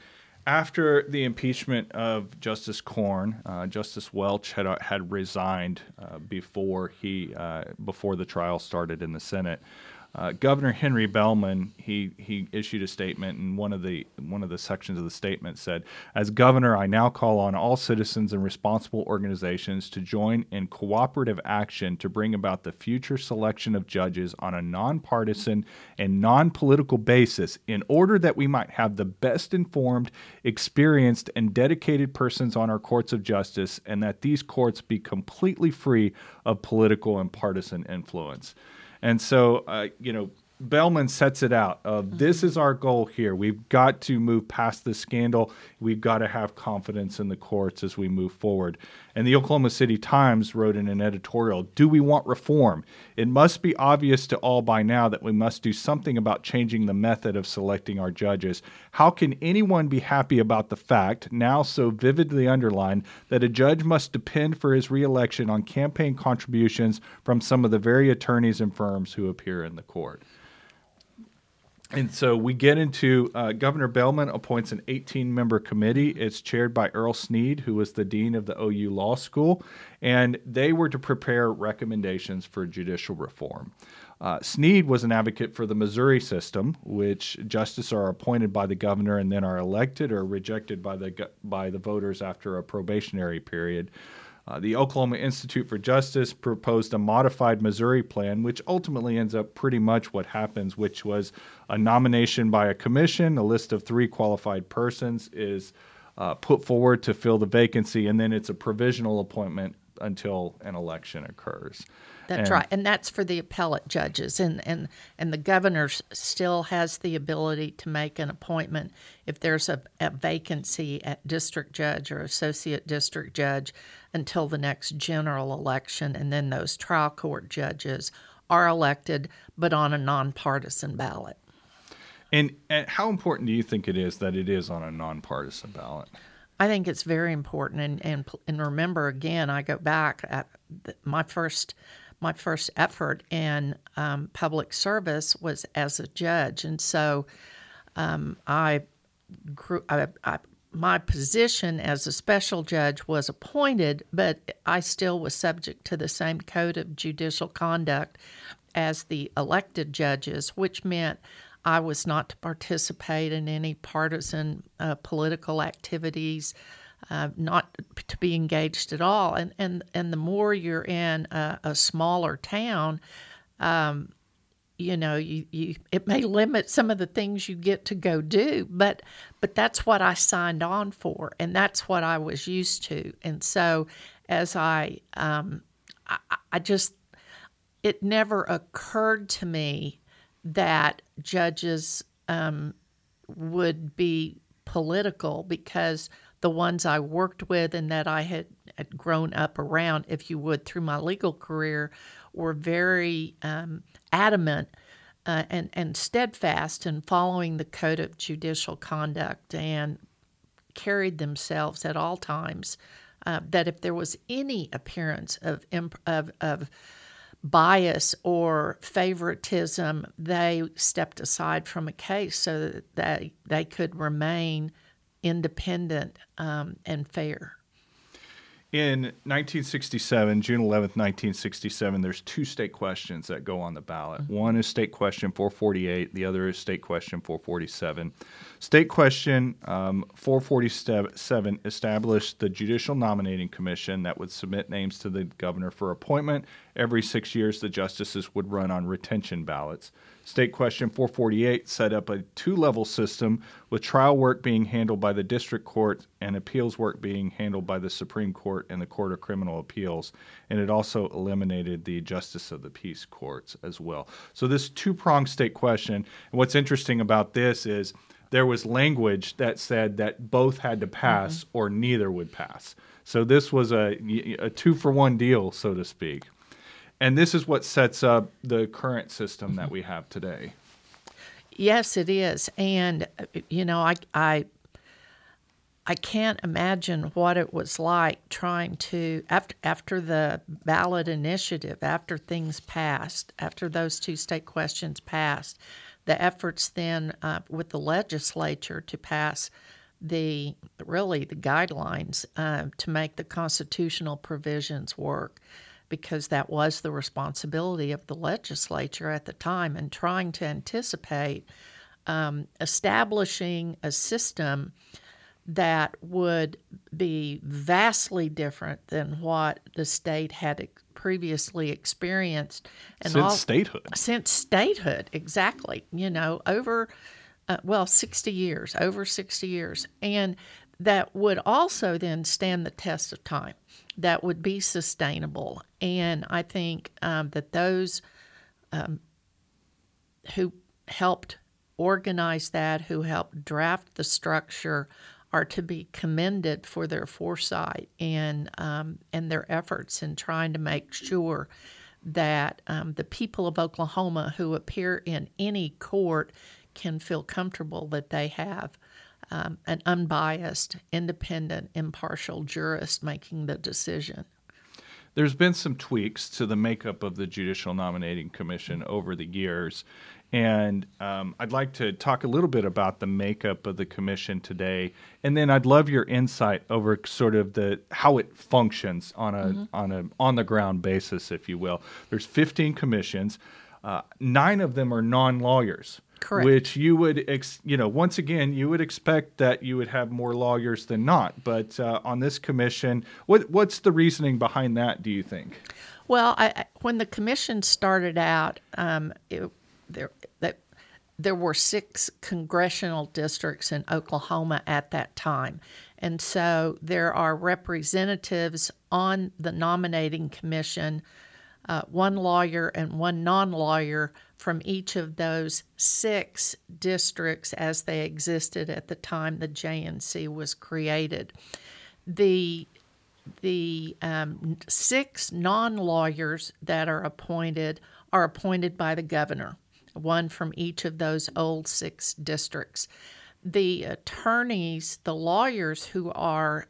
After the impeachment of Justice Corn, Justice Welch had resigned before the trial started in the Senate. Governor Henry Bellman, he issued a statement, and one of the sections of the statement said, "As governor, I now call on all citizens and responsible organizations to join in cooperative action to bring about the future selection of judges on a nonpartisan and non-political basis, in order that we might have the best informed, experienced, and dedicated persons on our courts of justice, and that these courts be completely free of political and partisan influence." And so, Bellman sets it out of this is our goal here. We've got to move past this scandal. We've got to have confidence in the courts as we move forward. And the Oklahoma City Times wrote in an editorial, do we want reform? It must be obvious to all by now that we must do something about changing the method of selecting our judges. How can anyone be happy about the fact, now so vividly underlined, that a judge must depend for his reelection on campaign contributions from some of the very attorneys and firms who appear in the court? And so we get into Governor Bellman appoints an 18-member committee. It's chaired by Earl Sneed, who was the dean of the OU Law School, and they were to prepare recommendations for judicial reform. Sneed was an advocate for the Missouri system, which justices are appointed by the governor and then are elected or rejected by the voters after a probationary period. The Oklahoma Institute for Justice proposed a modified Missouri plan, which ultimately ends up pretty much what happens, which was a nomination by a commission, a list of 3 qualified persons is put forward to fill the vacancy, and then it's a provisional appointment until an election occurs. That's right, and that's for the appellate judges, and the governor still has the ability to make an appointment if there's a vacancy at district judge or associate district judge until the next general election, and then those trial court judges are elected, but on a nonpartisan ballot. And how important do you think it is that it is on a nonpartisan ballot? I think it's very important, and remember again, I go back at my first effort in public service was as a judge, and so my position as a special judge was appointed, but I still was subject to the same code of judicial conduct as the elected judges, which meant I was not to participate in any partisan political activities, not to be engaged at all. And the more you're in a smaller town, it may limit some of the things you get to go do, but that's what I signed on for, and that's what I was used to. And so as it never occurred to me that judges would be political, because the ones I worked with and that I had grown up around, if you would, through my legal career, were very adamant and steadfast in following the code of judicial conduct and carried themselves at all times, that if there was any appearance of bias or favoritism, they stepped aside from a case so that they could remain independent and fair. In 1967, June 11th, 1967, there's 2 state questions that go on the ballot. Mm-hmm. One is State Question 448. The other is State Question 447. State Question 447 established the Judicial Nominating Commission that would submit names to the governor for appointment. Every 6 years, the justices would run on retention ballots. State Question 448 set up a 2-level system, with trial work being handled by the district court and appeals work being handled by the Supreme Court and the Court of Criminal Appeals. And it also eliminated the Justice of the Peace courts as well. So this 2-pronged state question, and what's interesting about this is there was language that said that both had to pass or neither would pass. So this was a 2-for-1 deal, so to speak. And this is what sets up the current system that we have today. Yes, it is. And, I can't imagine what it was like trying to, after the ballot initiative, after things passed, after those 2 state questions passed, the efforts then with the legislature to pass the guidelines to make the constitutional provisions work, because that was the responsibility of the legislature at the time, and trying to anticipate establishing a system that would be vastly different than what the state had previously experienced. And statehood. Since statehood, exactly. Over 60 years, over 60 years. And that would also then stand the test of time, that would be sustainable. And I think that those who helped organize that, who helped draft the structure, are to be commended for their foresight and their efforts in trying to make sure that the people of Oklahoma who appear in any court can feel comfortable that they have an unbiased, independent, impartial jurist making the decision. There's been some tweaks to the makeup of the Judicial Nominating Commission over the years, and I'd like to talk a little bit about the makeup of the commission today, and then I'd love your insight over sort of the how it functions on a on the ground basis, if you will. There's 15 commissions. 9 of them are non-lawyers. Correct. Which you would, once again, you would expect that you would have more lawyers than not. But on this commission, what's the reasoning behind that, do you think? Well, when the commission started out, there were 6 congressional districts in Oklahoma at that time. And so there are representatives on the nominating commission, 1 lawyer and 1 non-lawyer from each of those 6 districts as they existed at the time the JNC was created. The 6 non-lawyers that are appointed by the governor, 1 from each of those old 6 districts. The attorneys, the lawyers who are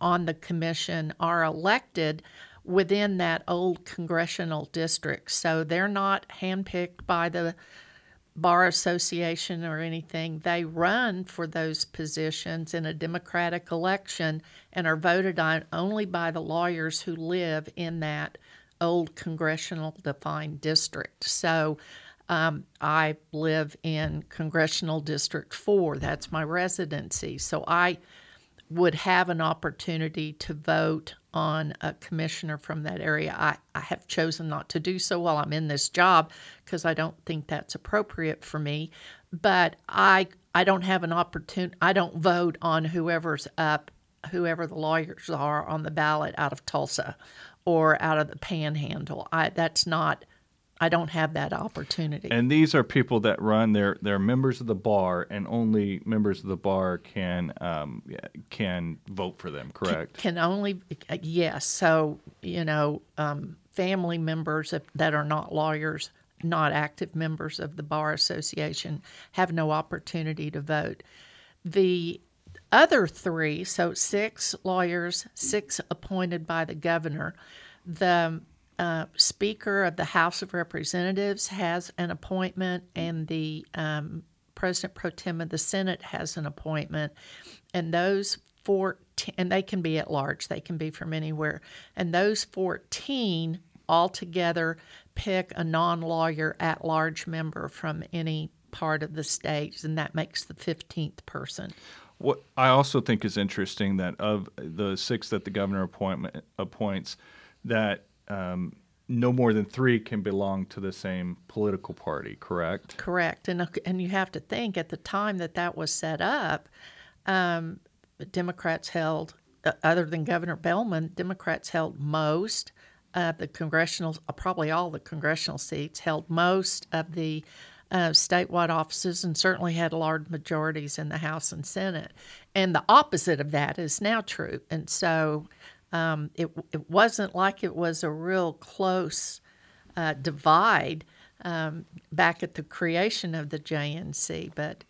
on the commission are elected within that old congressional district. So they're not handpicked by the Bar Association or anything. They run for those positions in a Democratic election and are voted on only by the lawyers who live in that old congressional defined district. So I live in Congressional District 4. That's my residency. So I would have an opportunity to vote on a commissioner from that area. I have chosen not to do so while I'm in this job because I don't think that's appropriate for me. But I don't have an opportunity. I don't vote on whoever the lawyers are on the ballot out of Tulsa or out of the Panhandle. I don't have that opportunity. And these are people that run. They're members of the bar, and only members of the bar can vote for them. Correct? Can only yes. So family members that are not lawyers, not active members of the Bar Association, have no opportunity to vote. The other 3, so 6 lawyers, 6 appointed by the governor. The Speaker of the House of Representatives has an appointment, and the President Pro Tem of the Senate has an appointment. And those 14, and they can be at large, they can be from anywhere. And those 14 altogether pick a non-lawyer at large member from any part of the state, and that makes the 15th person. What I also think is interesting that of the 6 that the governor appoints, that no more than 3 can belong to the same political party, correct? Correct. And you have to think, at the time that was set up, Democrats held, other than Governor Bellman, Democrats held most of the congressional, probably all the congressional seats, held most of the statewide offices, and certainly had large majorities in the House and Senate. And the opposite of that is now true. And so it wasn't like it was a real close divide back at the creation of the JNC, but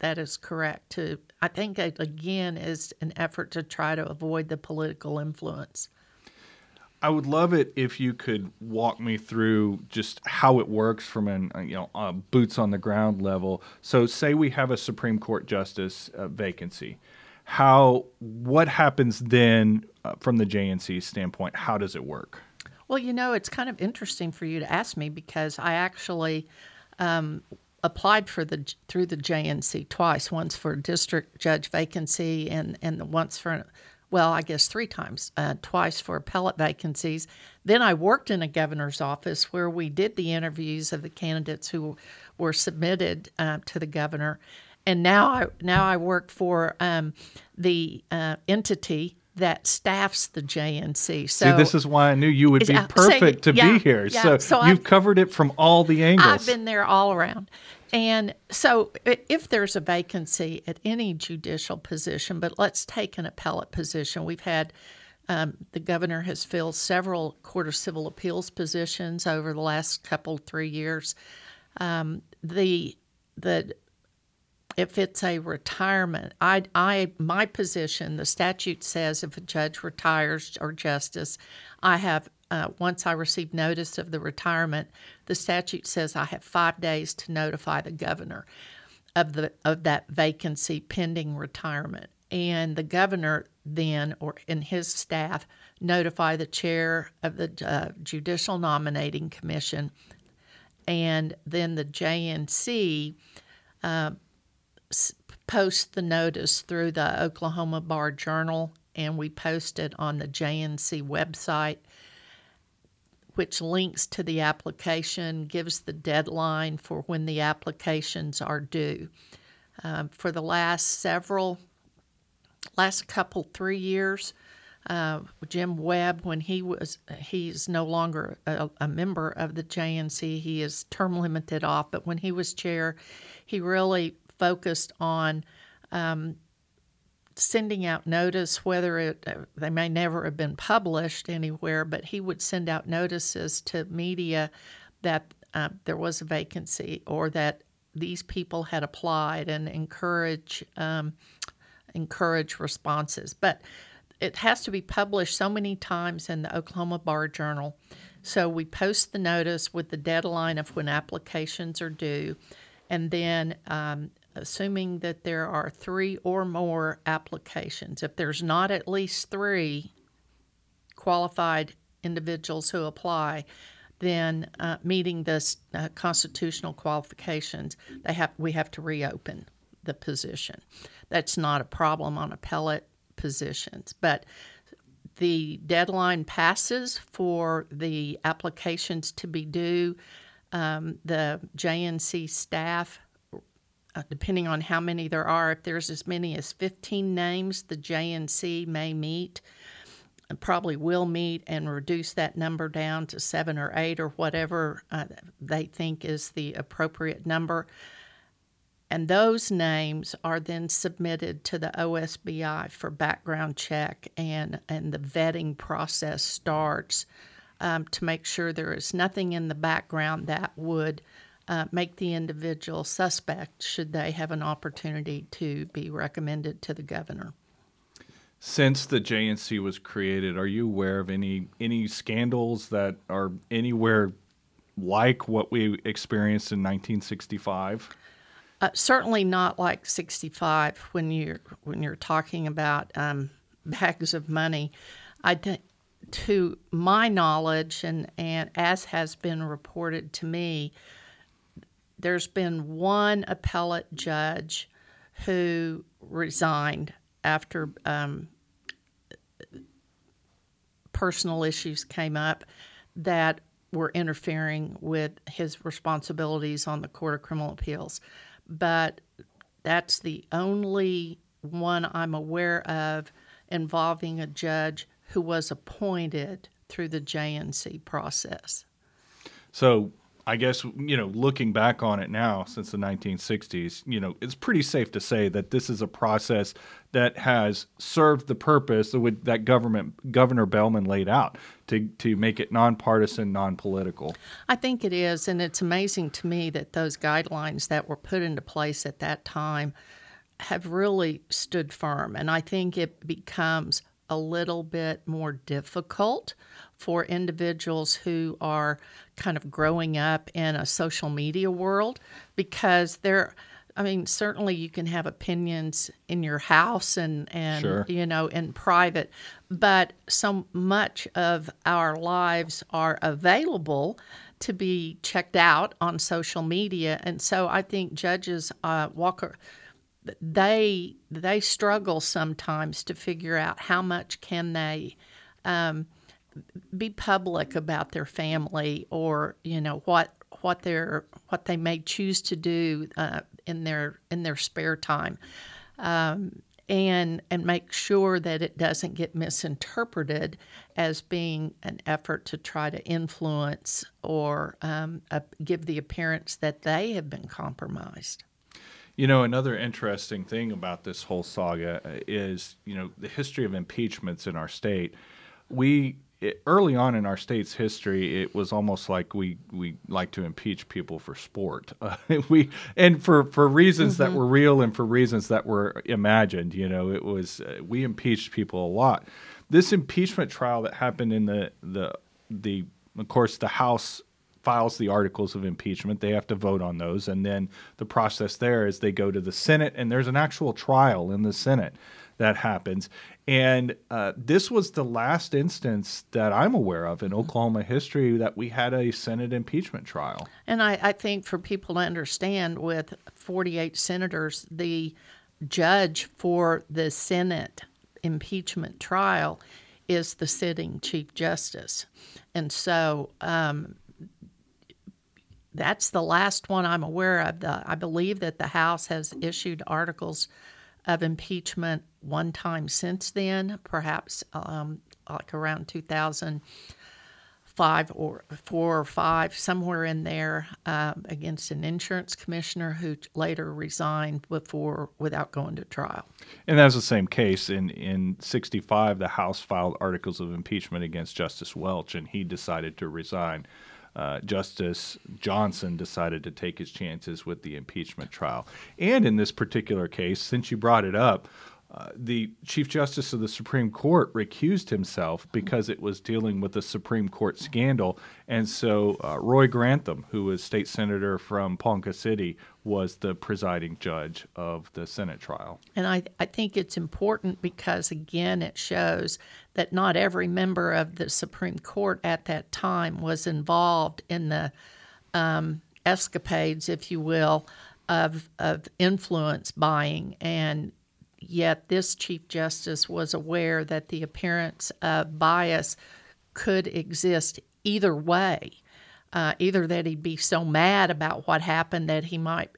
that is correct too. I think it, again, is an effort to try to avoid the political influence. I would love it if you could walk me through just how it works from a boots on the ground level. So, say we have a Supreme Court justice vacancy. What happens then from the JNC standpoint? How does it work? Well, it's kind of interesting for you to ask me because I actually applied through the JNC twice, once for a district judge vacancy and once for, I guess 3 times, twice for appellate vacancies. Then I worked in a governor's office where we did the interviews of the candidates who were submitted to the governor. And now I work for the entity that staffs the JNC. So see, this is why I knew you would be perfect to be here. Yeah. So you've covered it from all the angles. I've been there all around. And so if there's a vacancy at any judicial position, but let's take an appellate position. We've had the governor has filled several Court of Civil Appeals positions over the last 3 years. If it's a retirement, my position, the statute says if a judge retires or justice, I have, once I receive notice of the retirement, the statute says I have 5 days to notify the governor of that vacancy pending retirement. And the governor then, or and his staff, notify the chair of the Judicial Nominating Commission, and then the JNC posts the notice through the Oklahoma Bar Journal, and we post it on the JNC website, which links to the application, gives the deadline for when the applications are due. For the last 3 years, Jim Webb, when he's no longer a member of the JNC, he is term limited off, but when he was chair, he really focused on sending out notice, whether they may never have been published anywhere, but he would send out notices to media that there was a vacancy or that these people had applied, and encourage responses. But it has to be published so many times in the Oklahoma Bar Journal. So we post the notice with the deadline of when applications are due, and then assuming that there are 3 or more applications. If there's not at least 3 qualified individuals who apply, then meeting the constitutional qualifications, we have to reopen the position. That's not a problem on appellate positions, but the deadline passes for the applications to be due. The JNC staff, depending on how many there are, if there's as many as 15 names, the JNC may meet, and probably will meet, and reduce that number down to 7 or 8 or whatever they think is the appropriate number. And those names are then submitted to the OSBI for background check, and the vetting process starts to make sure there is nothing in the background that would make the individual suspect should they have an opportunity to be recommended to the governor. Since the JNC was created, are you aware of any scandals that are anywhere like what we experienced in 1965? Certainly not like 65 when you're talking about bags of money. To my knowledge, and as has been reported to me, there's been one appellate judge who resigned after personal issues came up that were interfering with his responsibilities on the Court of Criminal Appeals. But that's the only one I'm aware of involving a judge who was appointed through the JNC process. So I guess, looking back on it now since the 1960s, it's pretty safe to say that this is a process that has served the purpose that Governor Bellman laid out to make it nonpartisan, nonpolitical. I think it is, and it's amazing to me that those guidelines that were put into place at that time have really stood firm, and I think it becomes a little bit more difficult for individuals who are kind of growing up in a social media world, because certainly you can have opinions in your house and sure, in private, but so much of our lives are available to be checked out on social media. And so I think judges they struggle sometimes to figure out how much can they be public about their family, or what they may choose to do in their spare time, and make sure that it doesn't get misinterpreted as being an effort to try to influence or give the appearance that they have been compromised. You know, another interesting thing about this whole saga is, you know, the history of impeachments in our state. Early on in our state's history, it was almost like we like to impeach people for sport. For reasons that were real and for reasons that were imagined. You know, it was we impeached people a lot. This impeachment trial that happened in the of course the House files the articles of impeachment. They have to vote on those, and then the process there is they go to the Senate, and there's an actual trial in the Senate that happens. And this was the last instance that I'm aware of in Oklahoma history that we had a Senate impeachment trial. And I think for people to understand, with 48 senators, the judge for the Senate impeachment trial is the sitting Chief Justice. And so that's the last one I'm aware of. I believe that the House has issued articles of impeachment one time since then, perhaps like around 2005 or 4 or 5, somewhere in there, against an insurance commissioner who later resigned without going to trial. And that's the same case. In 1965, the House filed articles of impeachment against Justice Welch, and he decided to resign. Justice Johnson decided to take his chances with the impeachment trial. And in this particular case, since you brought it up, the Chief Justice of the Supreme Court recused himself because it was dealing with a Supreme Court scandal. And so Roy Grantham, who was state senator from Ponca City, was the presiding judge of the Senate trial. And I think it's important because, again, it shows that not every member of the Supreme Court at that time was involved in the escapades, if you will, of influence buying. And yet this Chief Justice was aware that the appearance of bias could exist either way. Either that he'd be so mad about what happened that he might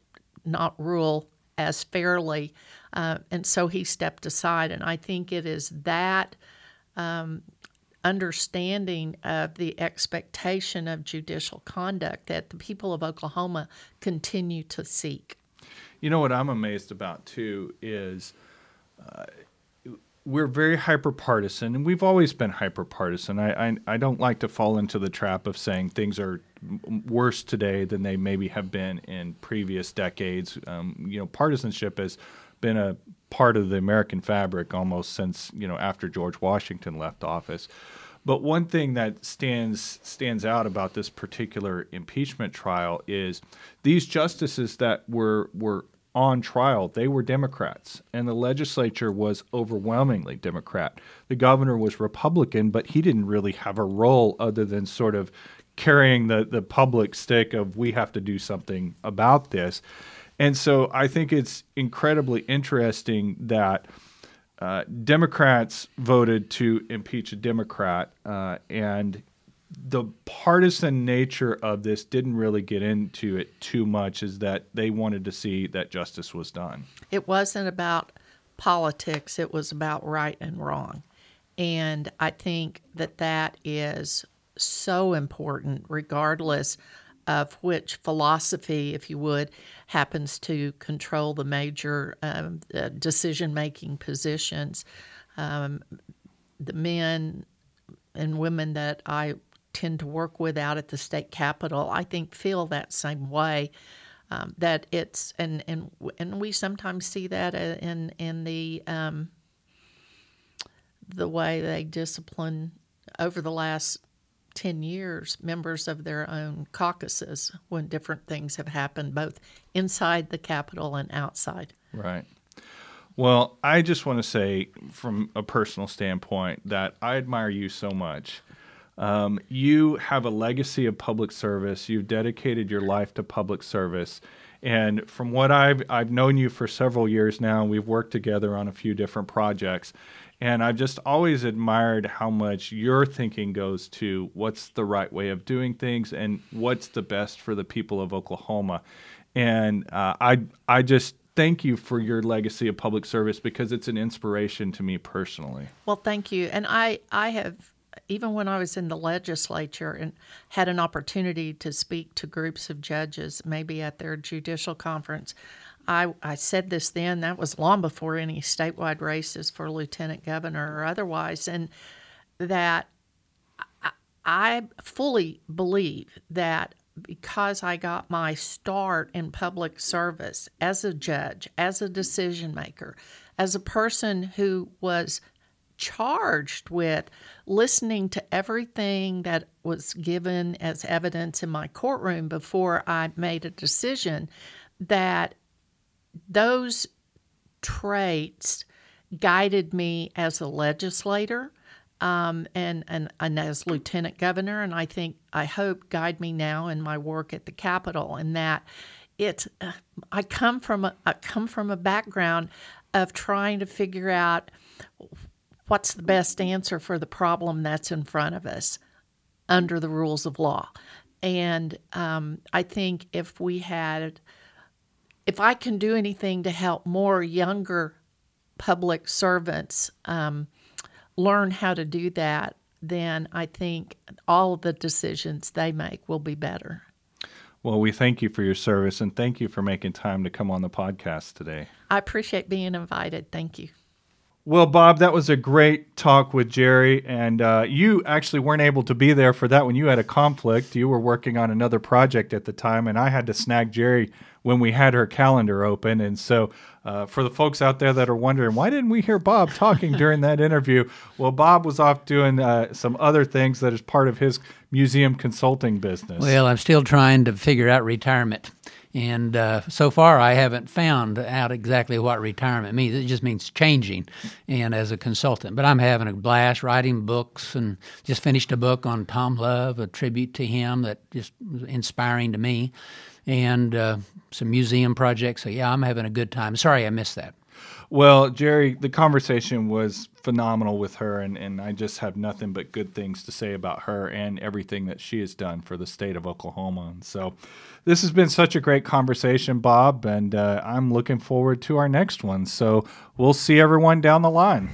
not rule as fairly, and so he stepped aside. And I think it is that understanding of the expectation of judicial conduct that the people of Oklahoma continue to seek. You know what I'm amazed about, too, is we're very hyperpartisan, and we've always been hyperpartisan. I don't like to fall into the trap of saying things are worse today than they maybe have been in previous decades. You know, partisanship has been a part of the American fabric almost since, you know, after George Washington left office. But one thing that stands out about this particular impeachment trial is these justices that were on trial, they were Democrats, and the legislature was overwhelmingly Democrat. The governor was Republican, but he didn't really have a role other than sort of carrying the public stick of we have to do something about this. And so I think it's incredibly interesting that Democrats voted to impeach a Democrat, and the partisan nature of this didn't really get into it too much, is that they wanted to see that justice was done. It wasn't about politics. It was about right and wrong. And I think that is so important, regardless of which philosophy, if you would, happens to control the major decision-making positions. The men and women that I tend to work with out at the state capitol, I think, feel that same way. That it's and we sometimes see that in the way they discipline over the last 10 years members of their own caucuses when different things have happened, both inside the Capitol and outside. Right. Well, I just want to say from a personal standpoint that I admire you so much. You have a legacy of public service. You've dedicated your life to public service. And from what I've known you for several years now, and we've worked together on a few different projects. And I've just always admired how much your thinking goes to what's the right way of doing things and what's the best for the people of Oklahoma. And I just thank you for your legacy of public service, because it's an inspiration to me personally. Well, thank you. And I have, even when I was in the legislature and had an opportunity to speak to groups of judges, maybe at their judicial conference, I said this then, that was long before any statewide races for lieutenant governor or otherwise, and that I fully believe that because I got my start in public service as a judge, as a decision maker, as a person who was charged with listening to everything that was given as evidence in my courtroom before I made a decision, that those traits guided me as a legislator, and as lieutenant governor, and I hope guide me now in my work at the Capitol. And that it's I come from a background of trying to figure out what's the best answer for the problem that's in front of us under the rules of law. And I think if I can do anything to help more younger public servants learn how to do that, then I think all of the decisions they make will be better. Well, we thank you for your service, and thank you for making time to come on the podcast today. I appreciate being invited. Thank you. Well, Bob, that was a great talk with Jari, and you actually weren't able to be there for that one. You had a conflict. You were working on another project at the time, and I had to snag Jari when we had her calendar open. And so for the folks out there that are wondering, why didn't we hear Bob talking during that interview? Well, Bob was off doing some other things that is part of his museum consulting business. Well, I'm still trying to figure out retirement. And so far, I haven't found out exactly what retirement means. It just means changing, and as a consultant. But I'm having a blast writing books, and just finished a book on Tom Love, a tribute to him that just was inspiring to me, and some museum projects. So, yeah, I'm having a good time. Sorry I missed that. Well, Jari, the conversation was phenomenal with her, and I just have nothing but good things to say about her and everything that she has done for the state of Oklahoma. And so this has been such a great conversation, Bob, and I'm looking forward to our next one. So we'll see everyone down the line.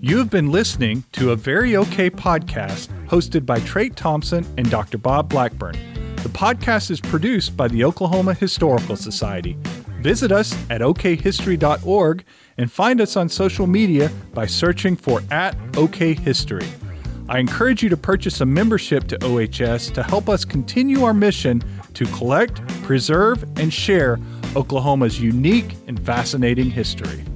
You've been listening to a Very Okay podcast hosted by Trait Thompson and Dr. Bob Blackburn. The podcast is produced by the Oklahoma Historical Society. Visit us at okhistory.org and find us on social media by searching for @OKHistory. I encourage you to purchase a membership to OHS to help us continue our mission to collect, preserve, and share Oklahoma's unique and fascinating history.